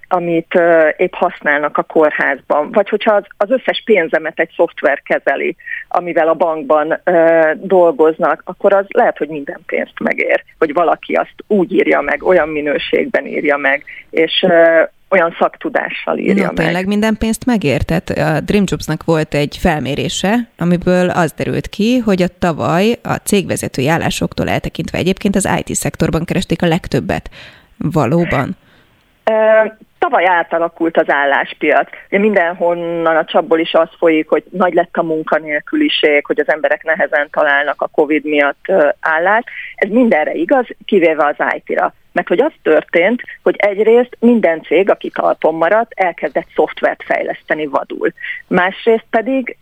amit épp használnak a kórházban, vagy hogyha az összes pénzemet egy szoftver kezeli, amivel a bankban dolgoznak, akkor az lehet, hogy minden pénzt megér, hogy valaki azt úgy írja meg, olyan minőségben írja meg, és olyan szaktudással írja meg. Tényleg minden pénzt megértett. A Dreamjobs-nak volt egy felmérése, amiből az derült ki, hogy a tavaly a cégvezetői állásoktól eltekintve egyébként az IT-szektorban keresték a legtöbbet. Valóban? Tavaly átalakult az álláspiac. Ugye mindenhonnan a csapból is az folyik, hogy nagy lett a munkanélküliség, hogy az emberek nehezen találnak a Covid miatt állást. Ez mindenre igaz, kivéve az IT-ra. Mert hogy az történt, hogy egyrészt minden cég, aki talpon maradt, elkezdett szoftvert fejleszteni vadul. Másrészt pedig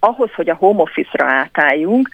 ahhoz, hogy a home office-ra átálljunk,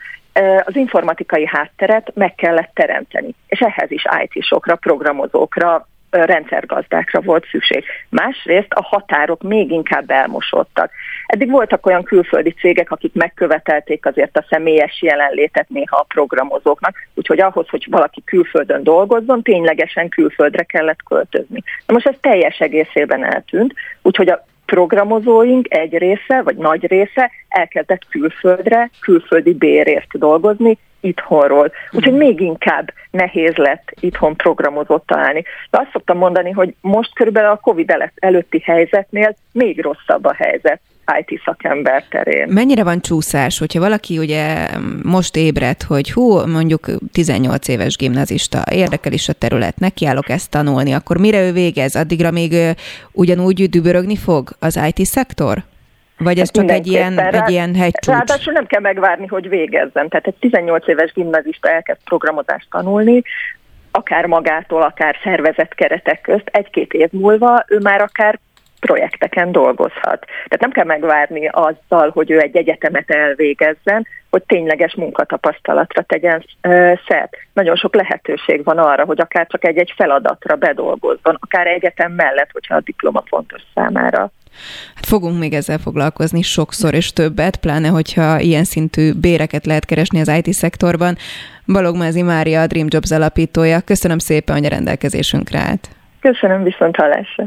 az informatikai hátteret meg kellett teremteni. És ehhez is IT-sokra, programozókra, rendszergazdákra volt szükség. Másrészt a határok még inkább elmosódtak. Eddig voltak olyan külföldi cégek, akik megkövetelték azért a személyes jelenlétet néha a programozóknak, úgyhogy ahhoz, hogy valaki külföldön dolgozzon, ténylegesen külföldre kellett költözni. De most ez teljes egészében eltűnt, úgyhogy a programozóink egy része, vagy nagy része elkezdett külföldre, külföldi bérért dolgozni, itthonról. Úgyhogy még inkább nehéz lett itthon programozót találni. De azt szoktam mondani, hogy most körülbelül a Covid előtti helyzetnél még rosszabb a helyzet IT szakember terén. Mennyire van csúszás, hogyha valaki ugye most ébred, hogy mondjuk 18 éves gimnazista, érdekel is a terület, nekiállok ezt tanulni, akkor mire ő végez? Addigra még ugyanúgy dübörögni fog az IT szektor? Vagy ez csak egy ilyen hegycsúcs? Ráadásul nem kell megvárni, hogy végezzen. Tehát egy 18 éves gimnazista elkezd programozást tanulni, akár magától, akár szervezett keretek közt, egy-két év múlva ő már akár projekteken dolgozhat. Tehát nem kell megvárni azzal, hogy ő egy egyetemet elvégezzen, hogy tényleges munkatapasztalatra tegyen szert. Nagyon sok lehetőség van arra, hogy akár csak egy-egy feladatra bedolgozzon, akár egyetem mellett, hogyha a diploma fontos számára. Hát fogunk még ezzel foglalkozni sokszor és többet, pláne hogyha ilyen szintű béreket lehet keresni az IT-szektorban. Balogh Mázsi Mária, a Dream Jobs alapítója. Köszönöm szépen, hogy a rendelkezésünkre állt. Köszönöm, viszont hallásra.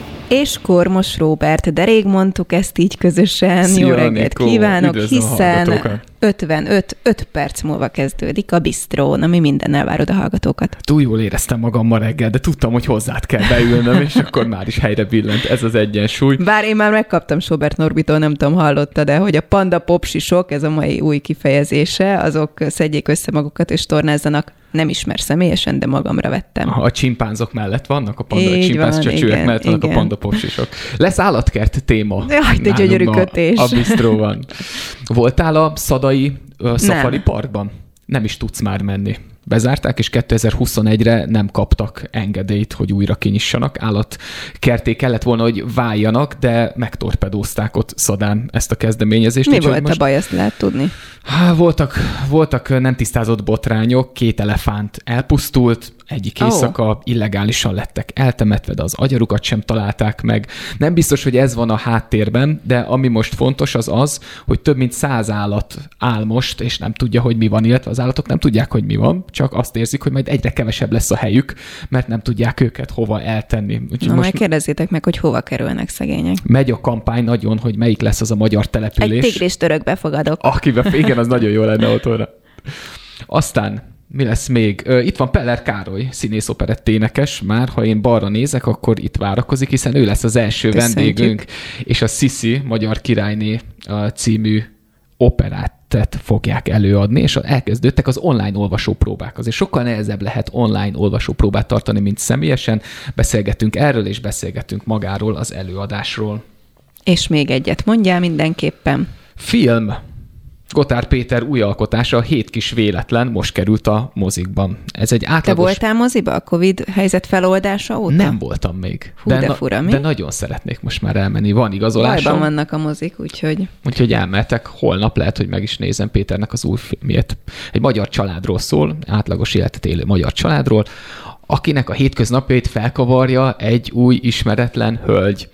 És Kormos Róbert, de rég mondtuk ezt így közösen. Szia, jó reggelt kívánok, hiszen 5 perc múlva kezdődik a bisztrón, ami mindennel várod a hallgatókat. Túl jól éreztem magam ma reggel, de tudtam, hogy hozzád kell beülnöm, és akkor már is helyre billent ez az egyensúly. Bár én már megkaptam Schobert Norbitól, nem tudom, hallotta, de hogy a panda popsisok, ez a mai új kifejezése, azok szedjék össze magukat és tornázzanak. Nem ismer személyesen, de magamra vettem. A csimpánzok mellett vannak a panda, így a csimpánzcsöcsőek mellett vannak a panda popsisok. Lesz állatkert téma. Jaj, de gyönyörű kötés. A bisztróban. Voltál a Szadai Safari Parkban? Nem is tudsz már menni. Bezárták, és 2021-re nem kaptak engedélyt, hogy újra kinyissanak. Állatkerté kellett volna, hogy váljanak, de megtorpedózták ott Szadán ezt a kezdeményezést. Mi volt a baj, ezt lehet tudni? Voltak nem tisztázott botrányok, 2 elefánt elpusztult, egyik éjszaka illegálisan lettek eltemetve, de az agyarukat sem találták meg. Nem biztos, hogy ez van a háttérben, de ami most fontos az az, hogy több mint 100 állat áll most, és nem tudja, hogy mi van, illetve az állatok nem tudják, hogy mi van, csak azt érzik, hogy majd egyre kevesebb lesz a helyük, mert nem tudják őket hova eltenni. Na, most kérdezzétek meg, hogy hova kerülnek szegények. Megy a kampány nagyon, hogy melyik lesz az a magyar település. Egy tigrist örökbe fogadok. Igen, az nagyon jó lenne otthonra. Aztán mi lesz még? Itt van Peller Károly, színész, operett énekes. Már ha én balra nézek, akkor itt várakozik, hiszen ő lesz az első vendégünk. És a Sisi, Magyar Királyné című operát fogják előadni, és elkezdődtek az online olvasópróbák. Azért sokkal nehezebb lehet online olvasópróbát tartani, mint személyesen. Beszélgetünk erről, és beszélgetünk magáról, az előadásról. És még egyet mondjál mindenképpen. Film. Gotár Péter új alkotása, a 7 kis véletlen most került a mozikban. Ez egy átlagos... Te voltál moziba a Covid helyzet feloldása óta? Nem voltam még. Hú, de fura, mi? De nagyon szeretnék most már elmenni. Van igazolásom. Bajban vannak a mozik, úgyhogy... Úgyhogy elmehetek. Holnap lehet, hogy meg is nézem Péternek az új filmjét. Egy magyar családról szól, átlagos életet élő magyar családról, akinek a hétköznapjait felkavarja egy új ismeretlen hölgy.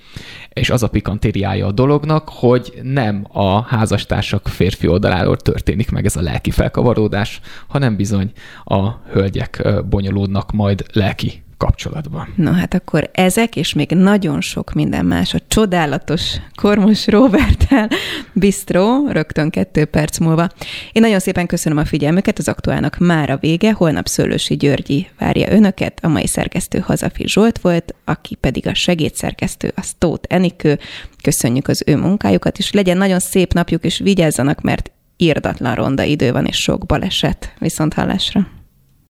És az a pikantériája a dolognak, hogy nem a házastársak férfi oldaláról történik meg ez a lelki felkavaródás, hanem bizony a hölgyek bonyolódnak majd lelki kapcsolatban. Na hát akkor ezek, és még nagyon sok minden más a csodálatos Kormos Róberttel. Bisztró, rögtön 2 perc múlva. Én nagyon szépen köszönöm a figyelmüket, az Aktuálnak már a vége, holnap Szőlősi Györgyi várja önöket, a mai szerkesztő Hazafi Zsolt volt, aki pedig a segédszerkesztő, az Tóth Enikő. Köszönjük az ő munkájukat, és legyen nagyon szép napjuk, és vigyázzanak, mert irdatlan ronda idő van, és sok baleset. Viszont hallásra!